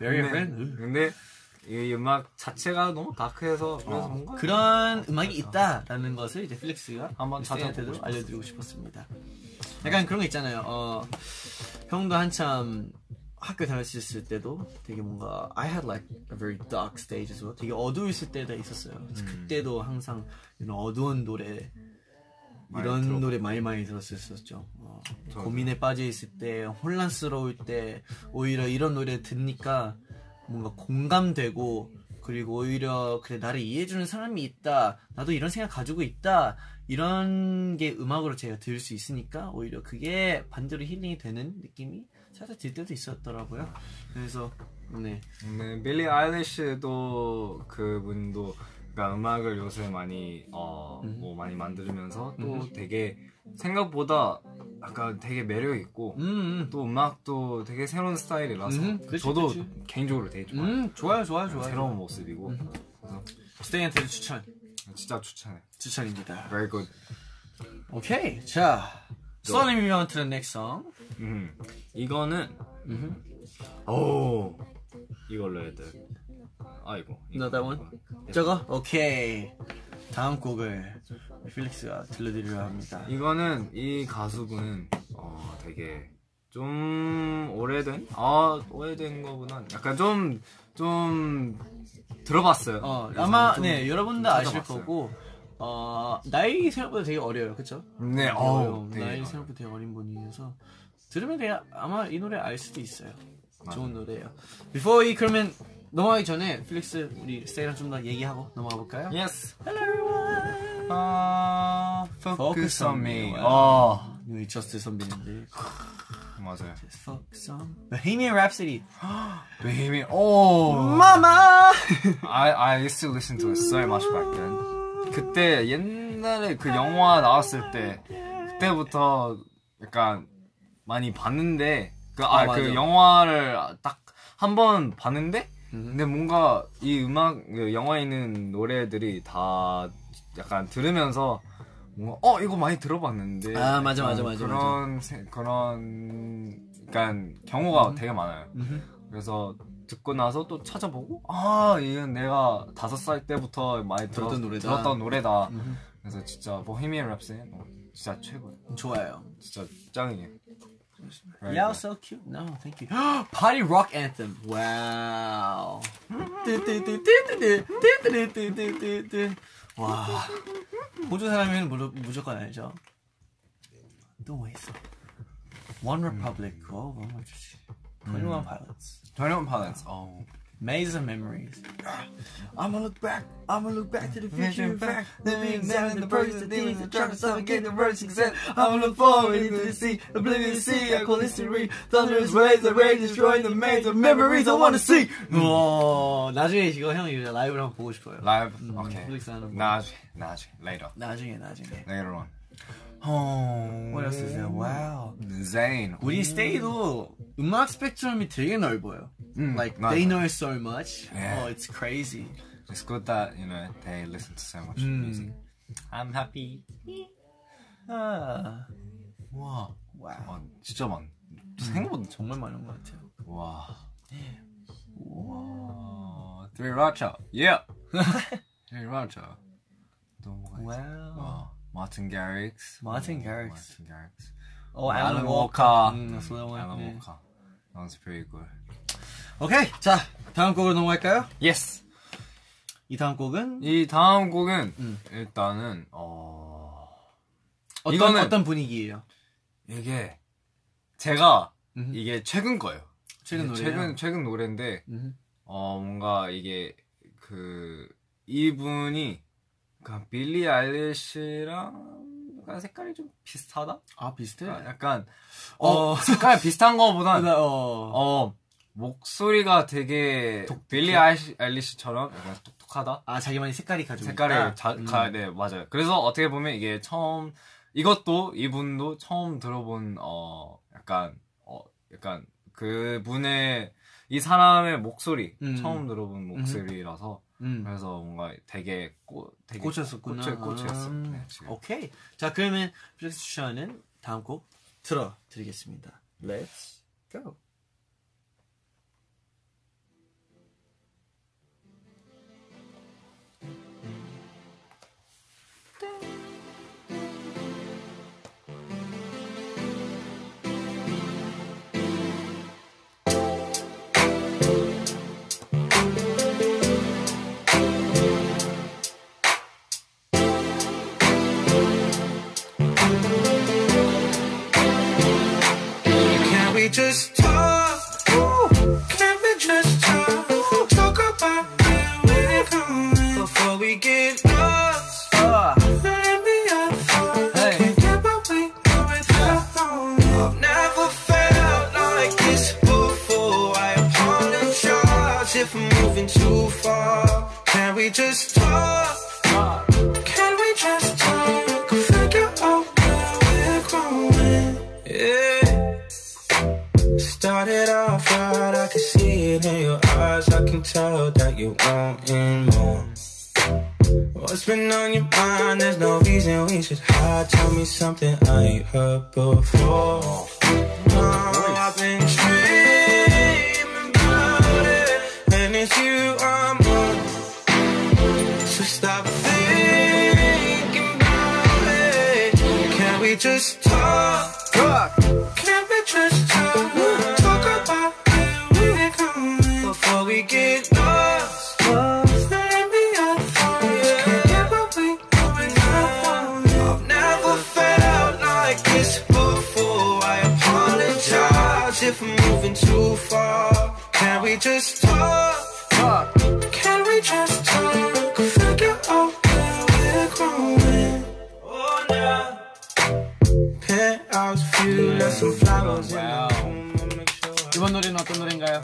a Friend. 근데 이 음악 자체가 너무 다크해서 그래서 뭔가 그런 음악이 있다라는 것을 이제 필릭스가 한번 자세히도 알려드리고 싶었습니다. 약간 그런 거 있잖아요. 형도 한참 학교 다녔을 때도 되게 뭔가 I had like a very dark stage as well. 되게 어두웠을 때가 있었어요. 그때도 항상 이런 어두운 노래 이런 노래 많이 들었었죠. 고민에 빠져 있을 때, 혼란스러울 때 오히려 이런 노래 듣니까 뭔가 공감되고 그리고 오히려 그래 나를 이해해주는 사람이 있다 나도 이런 생각 가지고 있다 이런 게 음악으로 제가 들을 수 있으니까 오히려 그게 반대로 힐링이 되는 느낌이 살짝 들 때도 있었더라고요. 그래서 네 빌리 아일리시도 그분도 그러니까 음악을 요새 많이 뭐 많이 만들면서 또 되게 생각보다 약간 되게 매력 있고 또 음악도 되게 새로운 스타일이라서 저도 개인적으로 되게 좋아요. 좋아요. 새로운 모습이고. 그래서 스테이한테도 추천. 진짜 추천해. 추천입니다. Very good. 오케이. 자, Sunny we on to the next song. 이거는 오 이걸로 해야 돼. 아이고. Not that one? 저거? 오케이. 다음 곡을 필릭스가 들려드리려 합니다. 이거는 이 가수분은 되게 좀 오래된? 오래된 거보단 약간 좀 들어봤어요. 아마 네 여러분들 아실 거고 나이 생각보다 되게 어려요, 그렇죠? 네, 나이 생각보다 되게 어린 분이어서 들으면 되게 아마 이 노래 알 수도 있어요. 맞아. 좋은 노래예요. Before we 그러면 넘어가기 전에 필릭스 우리 세이랑 좀 더 얘기하고 넘어가 볼까요? Yes. Hello everyone. Focus on me. 이 저스트 선배님들. 맞아요. Focus on Bohemian Rhapsody. Bohemian. Oh. Mama. I used to listen to it so much back then. 그때 옛날에 그 영화 나왔을 때 그때부터 약간 많이 봤는데 그 영화를 딱 한 번 봤는데 근데 뭔가 이 음악 영화에 있는 노래들이 다 약간 들으면서 뭔가 이거 많이 들어봤는데 맞아 그런 약간 경우가 되게 많아요. 그래서 듣고 나서 또 찾아보고 이건 내가 5살 때부터 많이 들었던 노래다. 그래서 진짜 보헤미안 랩스 진짜 최고예요. 좋아요. 진짜 짱이에요. Yeah, so cute. No, thank you. Party rock anthem. Wow. 와. 호주 사람이면 무조건 알죠. 또 뭐 있어? One Republic. 어, 너무 좋지. 21 Pilots. 21 Pilots. Oh. Maze of Memories. I'ma look back to the future and back. Let me examine the birds, the demons, the trappers, suffocate the birds, except I'ma look forward into the sea, oblivious sea, I call history. Thunderous waves that rage, destroying the maze of memories I wanna see. 오, 나중에 이거 형이 라이브를 한번 보고 싶어요. 라이브? 오케이. 나중에. Later on. What else is there? Wow. Zayn. 우리 스테이도 음악 스펙트럼이 되게 넓어요. Like they know so much. Yeah. Oh, it's crazy. It's good that you know they listen to so much music. I'm happy. 와, 와, 진짜 많. 생각보다 정말 많은 것 같아요. 와, 와, Three Rocha, yeah, Three Rocha. Wow. Martin Garrix. Oh, Alan Walker. That's the one. Alan Walker. That was pretty good. Okay, 자 다음 곡으로 넘어갈까요? Yes. 이 다음 곡은 일단은 어떤 분위기예요? 이게 제가 이게 최근 거예요. 최근 노래인데 뭔가 이게 그 이분이 약간 빌리 아일리시랑 약간 색깔이 좀 비슷하다? 아 비슷해? 약간 색깔 비슷한 거보단 목소리가 되게 빌리 아일리시처럼 약간 똑똑하다? 아 자기만의 색깔이 가지고 있다? 네 맞아요. 그래서 어떻게 보면 이게 이분도 처음 들어본 약간 그분의 이 사람의 목소리 처음 들어본 목소리라서 그래서 뭔가 되게 꽂혔어. 네, 오케이. 자 그러면 필릭스 추천하는 다음 곡 들어드리겠습니다. Let's go. Just talk, ooh, can we just talk, ooh, talk about where we're going before we get lost, let me out, can't get what we know without knowing, I've never felt like this before, I apologize if I'm moving too far, can we just talk, can we just talk, figure out where we're going, yeah. Started off right, I can see it in your eyes. I can tell that you want more. What's What's been on your mind? There's no reason we should hide. Tell me something I ain't heard before. No, I've been dreaming about it, and it's you I'm on. So stop thinking about it. Can we just talk? Can we just talk? Talk about it when it comes before we get lost. If I'm moving too far, can we just talk? Can we just talk? Figure out where we're growing. Oh no. Penthouse view, there's some flowers in the room. 이번 노래는 어떤 노래인가요?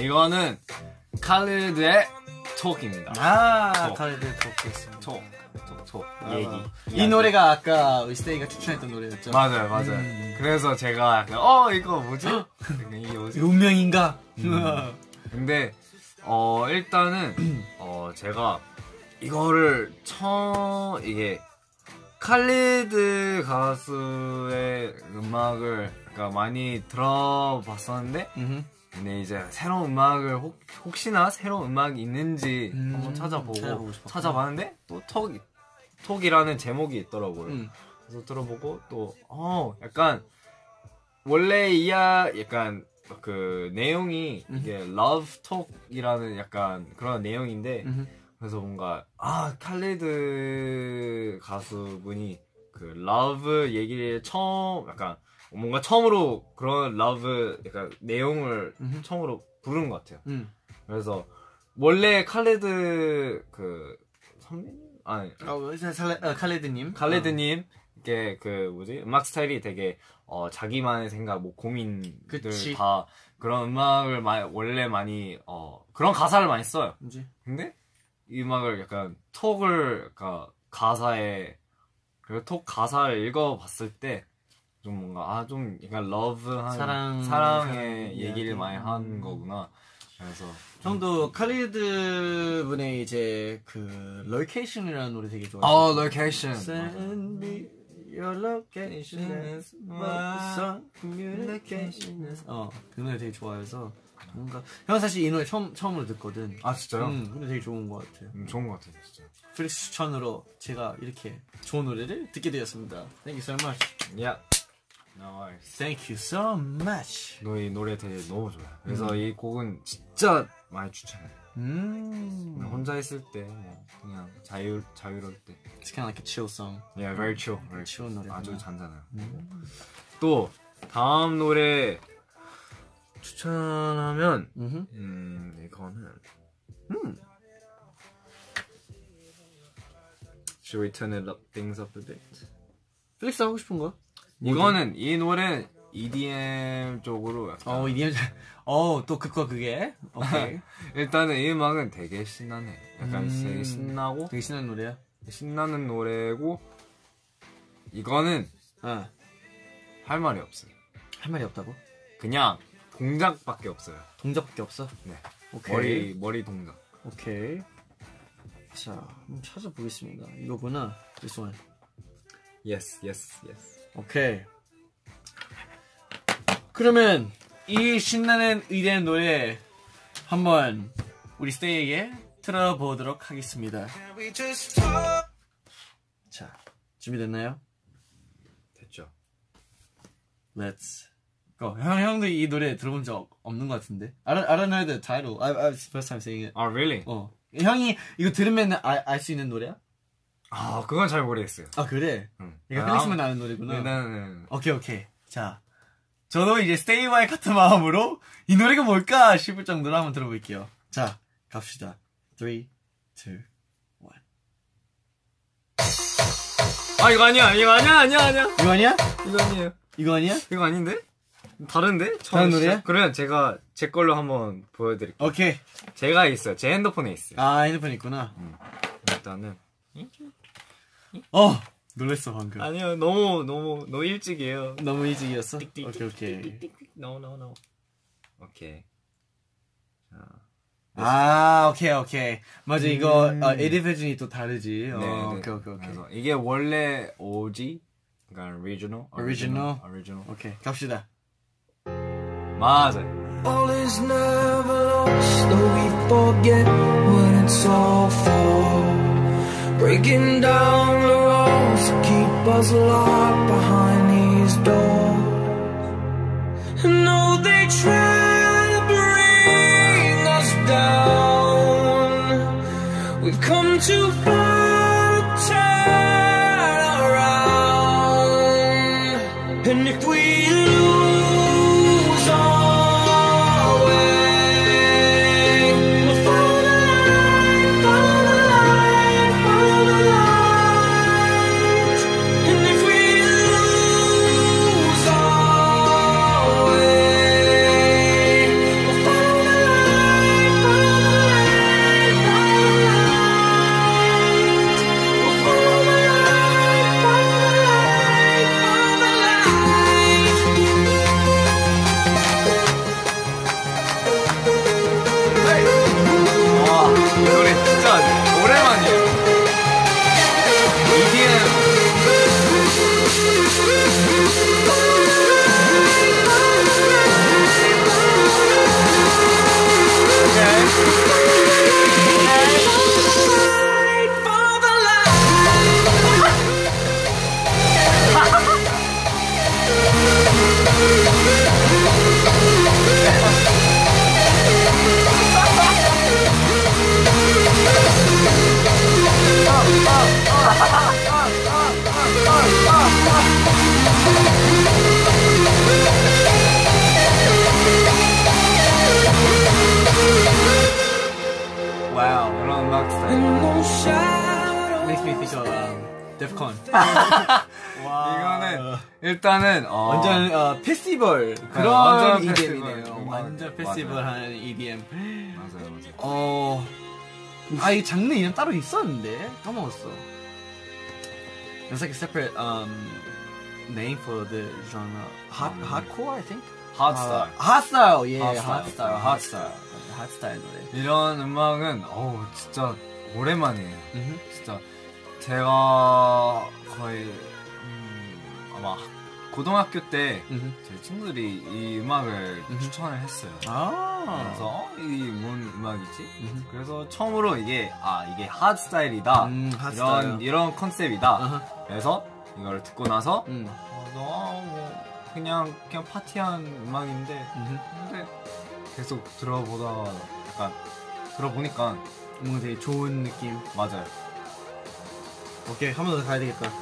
이거는 칼리드의 Talk입니다. 아, 칼리드의 Talk였습니다. 얘기. 이 노래가 아까 스테이가 추천했던 노래였죠. 맞아요, 맞아요. 그래서 제가 약간 이거 뭐지? 이게 뭐지? 운명인가? 근데 일단은 제가 이거를 처음 이게 칼리드 가수의 음악을 그러니까 많이 들어봤었는데 근데 이제 새로운 음악을 혹시나 새로운 음악이 있는지 한번 찾아봤는데 또 톡이라는 제목이 있더라고요. 그래서 들어보고 또 약간 원래 약간 그 내용이 이게 love talk이라는 약간 그런 내용인데 그래서 뭔가 칼리드 가수분이 그 love 얘기를 처음 약간 뭔가 처음으로 그런 러브 약간 내용을 처음으로 부른 것 같아요. 그래서 원래 칼리드 그 선배님? 아니 칼리드님. 칼리드님 이게 그 뭐지 음악 스타일이 되게 자기만의 생각 뭐 고민들 그치. 다 그런 음악을 원래 많이 그런 가사를 많이 써요. 그치. 근데 이 음악을 약간 톡을 그러니까 가사에 그 톡 가사를 읽어봤을 때. 좀 뭔가 좀 약간 러브한 사랑의 얘기를 많이 한 거구나. 그래서 형도 칼리드 분의 이제 그 로케이션이라는 노래 되게 좋아해요. 로케이션. Send me your location is my song. Communication is 그 노래 되게 좋아해서 뭔가 형 사실 이 노래 처음으로 듣거든. 아 진짜요? 근데 되게 좋은 거 같아요. 좋은 거 같아요 진짜. 플릭스 추천으로 제가 이렇게 좋은 노래를 듣게 되었습니다. Thank you so much. Yeah. No, thank you so much. 너 이 노래 되게 너무 좋아요. 그래서 이 곡은 진짜 많이 추천해요. 혼자 있을 때 그냥 자유로울 때. It's kind of like a chill song. Yeah, very chill. Very chill 노래. 아주 잔잔해요. 또 다음 노래 추천하면 이거는 Should we turn it up, things up a bit? 플릭스 하고 싶은 거? 이거는 이 노래 EDM 쪽으로 약간 EDM 또 그거 그게 오케이. 일단은 이 음악은 되게 신나네. 약간 되게 신나고 되게 신나는 노래야. 신나는 노래고 이거는 할 말이 없어요. 할 말이 없다고? 그냥 동작밖에 없어요. 동작밖에 없어? 네. 오케이. 머리 동작. 오케이. 자, 한번 찾아보겠습니다. 이거구나. This one. Yes, yes, yes. 오케이. 그러면 이 신나는 EDM 노래 한번 우리 스테이에게 틀어보도록 하겠습니다. 자, 준비됐나요? 됐죠. Let's go. 형도 이 노래 들어본 적 없는 것 같은데. I don't know the title. It's the first time saying it. Oh, really? 형이 이거 들으면 알 수 있는 노래야? 그건 잘 모르겠어요. 그래? 이거 펠릭스만 아는 노래구나. 네. 오케이. 자, 저도 이제 스테이와의 같은 마음으로 이 노래가 뭘까 싶을 정도로 한번 들어볼게요. 자, 갑시다. 3, 2, 1. 이거 아니야. 이거 아니야? 이거 아니에요. 이거 아니야? 이거 아닌데? 다른데? 다른 노래야? 그러면 제가 제 걸로 한번 보여드릴게요. 오케이. 제가 있어요. 제 핸드폰에 있어요. 핸드폰에 있구나. 일단은. 놀랬어 방금. 아니요, 너무 일찍이에요. 너무 일찍이었어? 오케이. No. 오케이. 자, 아, 오케이, 오케이. 맞아, 이거, 에디 버전이 또 다르지. 네, 어, 오케이, 오케이, 오케이. 그래서 이게 원래 OG? 그러니까 original. 오케이, 갑시다. 맞아. All is never lost, though we forget what it's all for. Breaking down the walls to keep us locked behind these doors. And no, they try to bring us down. We've come too far to turn around. And if we 데프콘. 이거는 일단은 완전 페스티벌 그런 완전 EDM이네요. 페스티벌, 완전 페스티벌한 EDM. 맞아요, 맞아요. 아, 이 장르 이름 따로 있었는데 까먹었어. It's like a separate name for the genre. Hardcore, I think. Hardstyle. Hardstyle, yeah. Hardstyle 노래. 이런 음악은 진짜 오랜만이에요. 진짜. 제가 거의 아마 고등학교 때 제 친구들이 이 음악을 추천을 했어요. 아~ 그래서 이게 뭔 음악이지? 그래서 처음으로 이게 이게 핫스타일이다. 이런 컨셉이다. 그래서 이걸 듣고 나서 뭐 그냥 파티한 음악인데 근데 계속 들어보다 약간 들어보니까 뭔가 되게 좋은 느낌. 맞아요. 오케이, 한 번 더 가야 되겠다.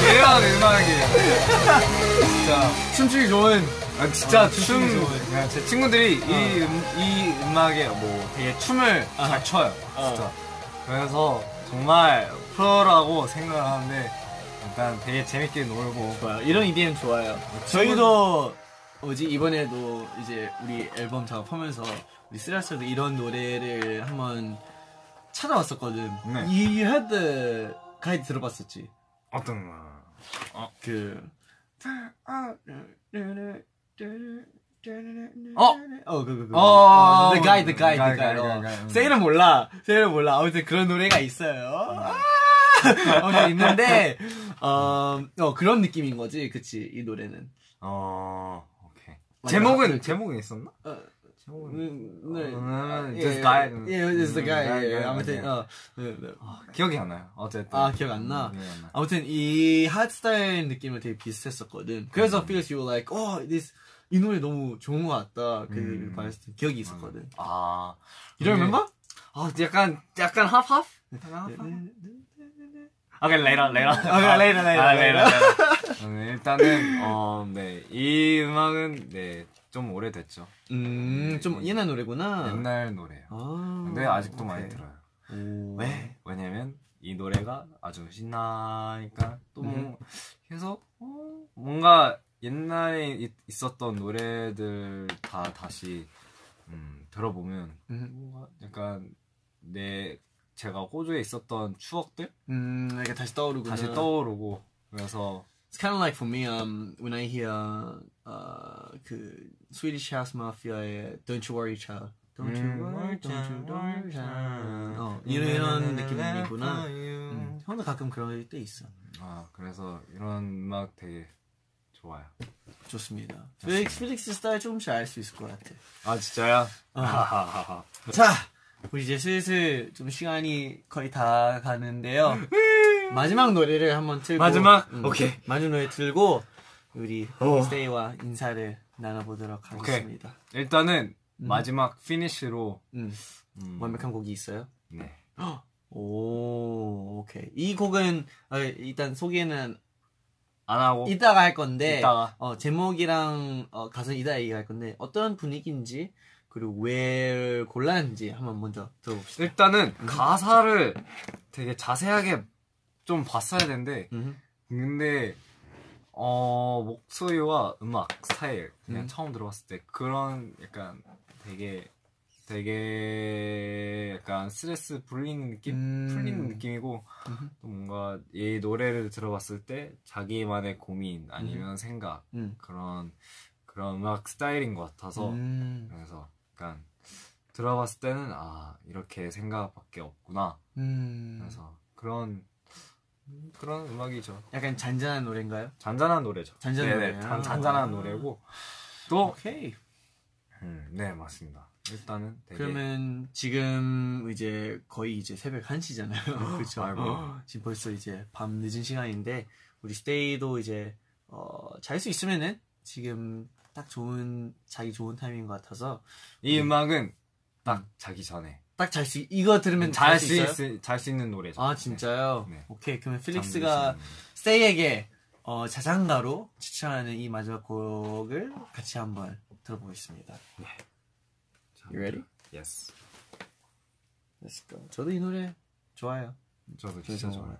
대단한 음악이에요. 진짜 춤추기 좋은. 진짜 춤 좋은. 제 친구들이 이 음악에 뭐 되게 춤을 잘 춰요. 진짜. 그래서 정말 프로라고 생각을 하는데. 일단 되게 재밌게 놀고 좋아요. 이런 EDM 좋아요. 저희도 이번에도 이제 우리 앨범 작업하면서 우리 쓰라스도 이런 노래를 한번 찾아왔었거든. 네. You had the 가이드 들어봤었지? 어떤 거? The Guide. 세일은 몰라. 아무튼 그런 노래가 있어요. 있는데 그런 느낌인 거지, 그치? 이 노래는. 오케이. 제목은 있었나? 네. Just guy. Just the guy. 아무튼 기억이 안 나요. 어쨌든. 기억 안 나. 아무튼 이 핫스타일 느낌은 되게 비슷했었거든. 그래서 Felix you were like, oh, this 이 노래 너무 좋은 것 같다. 그 봤을 때 기억이 있었거든. You don't remember? 약간 half. Okay, later. 일단은 네, 이 음악은 네, 좀 오래됐죠. 좀 옛날 노래구나. 옛날 노래예요. 근데 아직도 오케이. 많이 들어요. 왜? 왜냐면 이 노래가 아주 신나니까 또 계속 뭔가 옛날에 있었던 노래들 다 다시 들어보면 뭔가 약간 내 제가 호주에 있었던 추억들 이게 다시 떠오르고 그래서 It's kind of like for me when I hear 그 Swedish House Mafia의 Don't You Worry Child. Don't you worry, don't you worry, child. 이런 느낌이구나. 형도 가끔 그럴 때 있어. 아, 그래서 이런 음악 되게 좋아요. 좋습니다. 필릭스 스타일 조금씩 알 수 있을 것 같아. 아, 진짜요? 자, 우리 이제 슬슬 좀 시간이 거의 다 가는데요. 마지막 노래를 한번 틀고. 마지막? 오케이. 마지막 노래 틀고, 우리 스테이와 인사를 나눠보도록 하겠습니다. 오케이. 일단은, 마지막 피니쉬로 완벽한 곡이 있어요? 네. 오, 오케이. 이 곡은 일단 소개는 안 하고 이따가 할 건데 제목이랑 가사 이따 얘기할 건데 어떤 분위기인지 그리고 왜 골랐는지 한번 먼저 들어봅시다. 일단은 가사를 되게 자세하게 좀 봤어야 되는데 근데 목소리와 음악 스타일 그냥 처음 들어봤을 때 그런 약간 되게 약간 스트레스 풀리는 느낌? 풀리는 느낌이고 또 뭔가 얘 노래를 들어봤을 때 자기만의 고민 아니면 생각 그런 음악 스타일인 것 같아서 그래서 약간 들어봤을 때는 아 이렇게 생각밖에 없구나 그래서 그런 음악이죠. 약간 잔잔한 노래인가요? 잔잔한 노래죠. 네네, 잔잔한 노래고 또 오케이. 네 맞습니다. 일단은 되게... 그러면 지금 이제 거의 이제 새벽 1시잖아요. 그렇죠. 지금 벌써 이제 밤 늦은 시간인데 우리 스테이도 이제 잘 수 있으면은 지금 딱 좋은 타이밍인 것 같아서 이 음악은 딱 자기 전에. 딱 잘 수 이거 들으면 잘 수 있어요? 잘 수 있는 노래죠. 아 진짜요? 네. 오케이 그러면 필릭스가 스테이에게 자장가로 추천하는 이 마지막 곡을 같이 한번 들어보겠습니다. 네. You ready? Yes. Let's go. 저도 이 노래 좋아요. 저도 진짜 좋아요.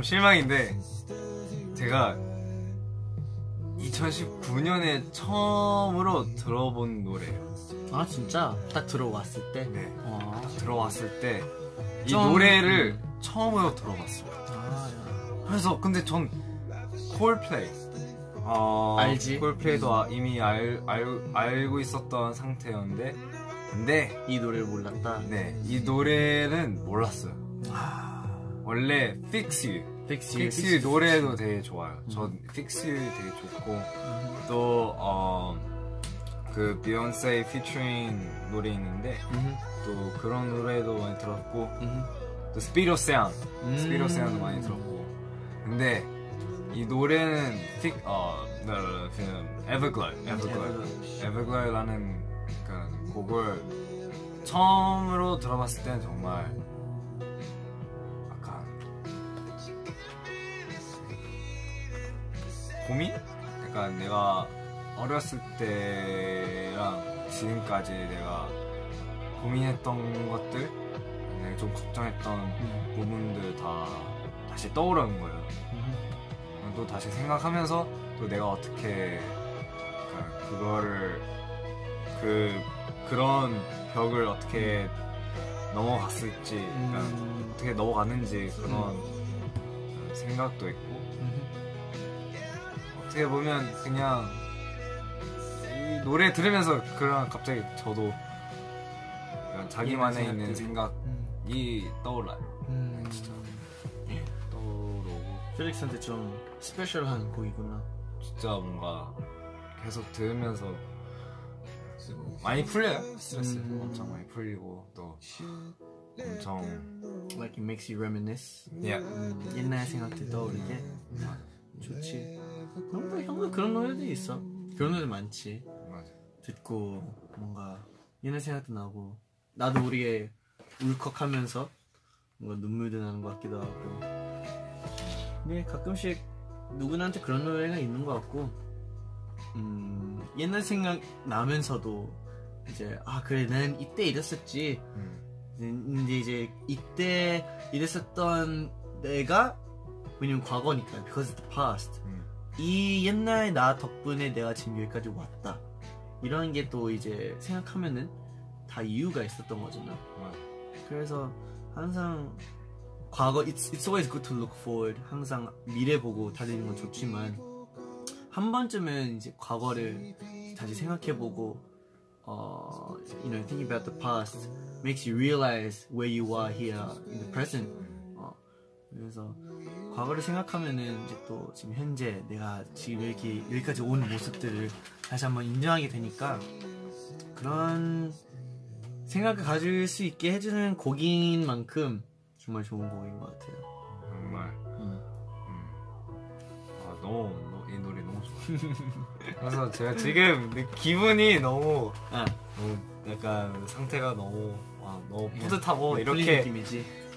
실망인데 제가 2019년에 처음으로 들어본 노래예요. 아 진짜? 딱 들어왔을 때? 네. 아. 딱 들어왔을 때 이 노래를 처음으로 들어봤어요. 아, 그래서 근데 전 콜플레이 알지? 콜플레이도 이미 알고 있었던 상태였는데 근데 이 노래를 몰랐다? 네, 이 노래는 몰랐어요. 원래 Fix You Fix You 노래도 되게 좋아요. 전 Fix You 되게 좋고 또 그 비욘세 피처링 노래 있는데 또 그런 노래도 많이 들었고 또 스피릿 오세안도 많이 들었고 근데 이 노래는 에버글로우라는 그 곡을 처음으로 들어봤을 때는 정말 약간 고민? 약간 내가 어렸을 때랑 지금까지 내가 고민했던 것들, 내가 좀 걱정했던 부분들 다 다시 떠오르는 거예요. 또 다시 생각하면서 또 내가 어떻게 그거를 그런 벽을 어떻게 넘어갔을지, 그러니까 어떻게 넘어갔는지 그런 생각도 있고 어떻게 보면 그냥 이 노래 들으면서 그런 갑자기 저도 자기만의 있는 생각이 떠올라요. 진짜 떠오르고. 필릭스한테 좀 스페셜한 곡이구나. 진짜 뭔가 계속 들으면서 많이 풀려요. 스트레스 엄청 많이 풀리고 또 엄청 like it makes you reminisce. Yeah. 옛날 생각들 떠오르게. 좋지. 형도 그런 노래도 있어. 그런 노래 많지. 맞아. 듣고 뭔가 옛날 생각도 나고 나도 모르게 울컥하면서 뭔가 눈물도 나는 것 같기도 하고. 근데 가끔씩 누구나한테 그런 노래가 있는 것 같고 옛날 생각 나면서도 이제 아 그래 난 이때 이랬었지. 근데 이제 이때 이랬었던 내가 왜냐면 과거니까 because it's the past. 이 옛날 나 덕분에 내가 지금 여기까지 왔다. 이런 게 또 이제 생각하면은 다 이유가 있었던 거잖아. 그래서 항상 과거 it's always good to look forward. 항상 미래 보고 달리는 건 좋지만 한 번쯤은 이제 과거를 다시 생각해보고 you know, thinking about the past makes you realize where you are here in the present. 그래서 과거를 생각하면은 이제 또 지금 현재 내가 지금 여기까지 온 모습들을 다시 한번 인정하게 되니까 그런 생각을 가질 수 있게 해주는 곡인 만큼 정말 좋은 곡인 것 같아요. 정말. 아 너무 이 노래 너무 좋아요. 그래서 제가 지금 기분이 너무, 너무 약간 상태가 너무 너무 뿌듯하고 이렇게. 느낌이지.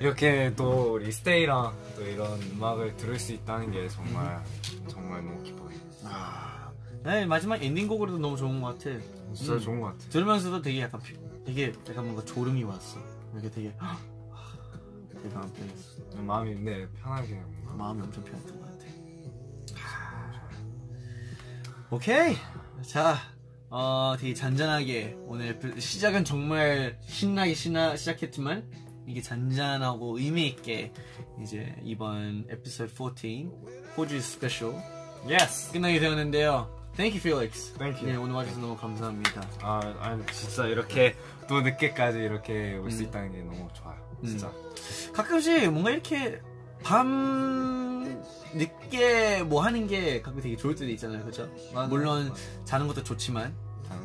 이렇게 또 우리 스테이랑 또 이런 음악을 들을 수 있다는 게 정말 정말 너무 기뻐요. 네, 마지막 엔딩곡으로도 너무 좋은 것 같아. 진짜 좋은 것 같아. 들으면서도 되게 약간 뭔가 졸음이 왔어. 이렇게 되게 되게 마음 편했어. 마음이 네 편하게 마음이 엄청 편했던 것 같아. 오케이 자. 되게 잔잔하게 오늘 시작은 정말 신나게 시작했지만. 이게 잔잔하고 의미있게 이제 이번 에피소드 14 호주 스페셜 끝나게 되었는데요. Thank you, Felix. Thank you. 네, 오늘 와주셔서 너무 감사합니다. 진짜 이렇게 또 늦게까지 이렇게 올 수 있다는 게 너무 좋아요. 진짜 가끔씩 뭔가 이렇게 밤 늦게 뭐 하는 게 가끔 되게 좋을 때도 있잖아요, 그렇죠? 물론 자는 것도 좋지만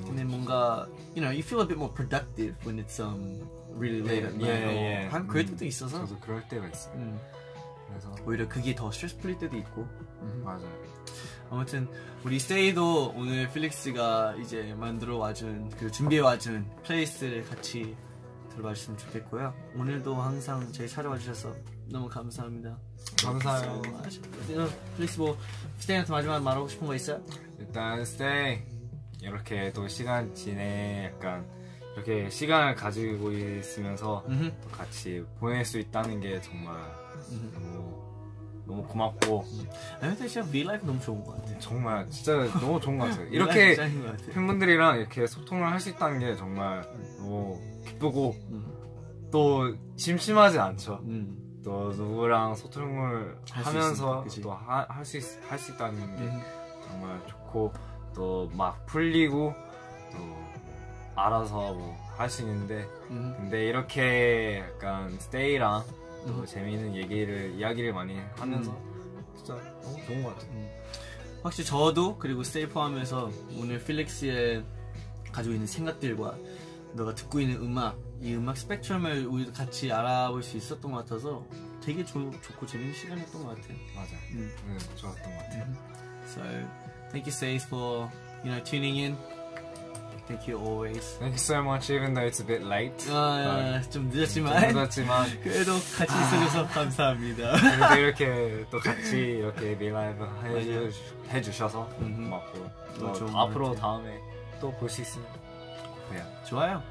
근데 뭔가 you know you feel a bit more productive when it's really late at night. 한 그럴 때도 있어서. 저도 그럴 때가 있어요. 그래서 오히려 그게 더 스트레스 풀릴 때도 있고. 맞아요. 아무튼 우리 스테이도 오늘 필릭스가 이제 만들어 와준 그 준비해 와준 플레이스를 같이 들어봐 주시면 좋겠고요. 오늘도 항상 저희 찾아와 주셔서 너무 감사합니다. 감사해요. 필릭스 뭐 스테이한테 마지막 말하고 싶은 거 있어요? 일단 스테이 이렇게 또 시간 지내 약간. 이렇게 시간을 가지고 있으면서 또 같이 보낼 수 있다는 게 정말 너무 너무 고맙고 아무튼 진짜 V-Live 너무 좋은 것 같아요. 정말 진짜 너무 좋은 것 같아요. 이렇게 팬분들이랑 이렇게 소통을 할 수 있다는 게 정말 너무 기쁘고 또 심심하지 않죠. 또 누구랑 소통을 하면서 또 할 수 있다는 게 정말 좋고 또 막 풀리고 또 알아서 뭐 할 수 있는데 근데 이렇게 약간 스테이랑 또 재미있는 이야기를 많이 하면서 진짜 너무 좋은 것 같아요. 확실히 저도 그리고 스테이 포함해서 오늘 필릭스의 가지고 있는 생각들과 너가 듣고 있는 음악 이 음악 스펙트럼을 우리도 같이 알아볼 수 있었던 것 같아서 되게 좋고 재밌는 시간이었던 것 같아요. 맞아. 좋았던 것 같아요. So thank you, Stace, for tuning in. Thank you always. Thank you so much, even though it's a bit late. 좀 늦었지만 그래도 같이 있어줘서 감사합니다. 그래도 이렇게 또 같이 이렇게 빌라이브 해주셔서 고맙고 또 앞으로 다음에 또 볼 수 있으면 좋아요.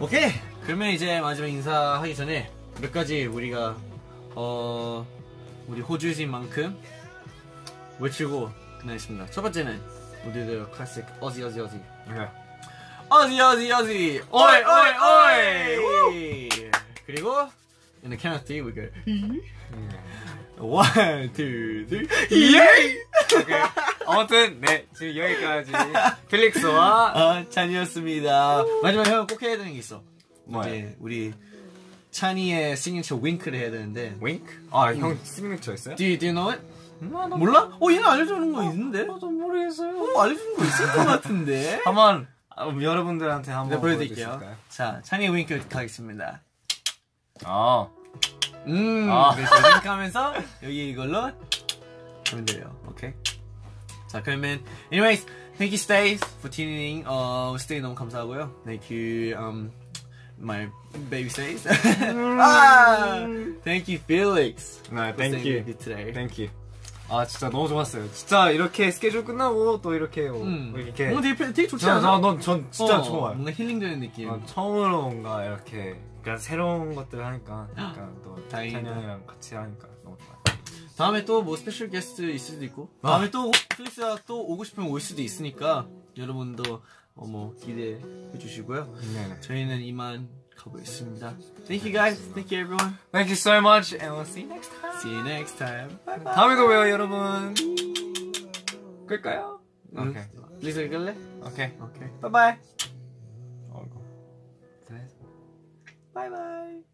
오케이! 그러면 이제 마지막 인사하기 전에 몇 가지 우리가 우리 호주인 만큼 외치고 끝나겠습니다. 첫 번째는 우리들 클래식 어지 네. 어지 오이 그리고 in the count of three we go one two three yay okay. 아무튼 네 지금 여기까지 필릭스와 찬이였습니다. 마지막에 형 꼭 해야 되는 게 있어. 이제 우리 찬이의 시그니처 윙크를 해야 되는데 윙크? 아 형 시그니처 있어요? Do you know it? 몰라? 얘는 알려주는 거 있는데? 전 모르겠어요. 알려주는 거 있을 것 같은데? 한번 여러분들한테 한번 보여드릴게요. 자, 찬이의 윙크 가겠습니다. 그래서 윙크하면서 여기 이걸로 하면 돼요. 오케이. 자, 그러면 anyways, thank you, Stay, for tuning. Stay 너무 감사하고요. Thank you, my baby Stays. Thank you, Felix. No, thank you. Thank you. 진짜 너무 좋았어요. 진짜 이렇게 스케줄 끝나고 또 이렇게 이렇게 되게 좋지 않아? 전 진짜 좋아요. 뭔가 힐링되는 느낌. 처음으로 뭔가 이렇게 그러니까 새로운 것들 하니까 그러니까 또 찬이랑 같이 하니까 너무 좋아요. 다음에 또 뭐 스페셜 게스트 있을 수도 있고 다음에 또 플릭스가 또 오고 싶으면 올 수도 있으니까 여러분도 기대해 주시고요. 네네. 저희는 이만 가보겠습니다. Thank you guys. Thank you everyone. Thank you so much and we'll see you next time. See you next time. Bye bye. 다음에도 봬요 여러분. 끌까요? 오케이. 리슬 끌래? 오케이. Bye bye. 바이바이.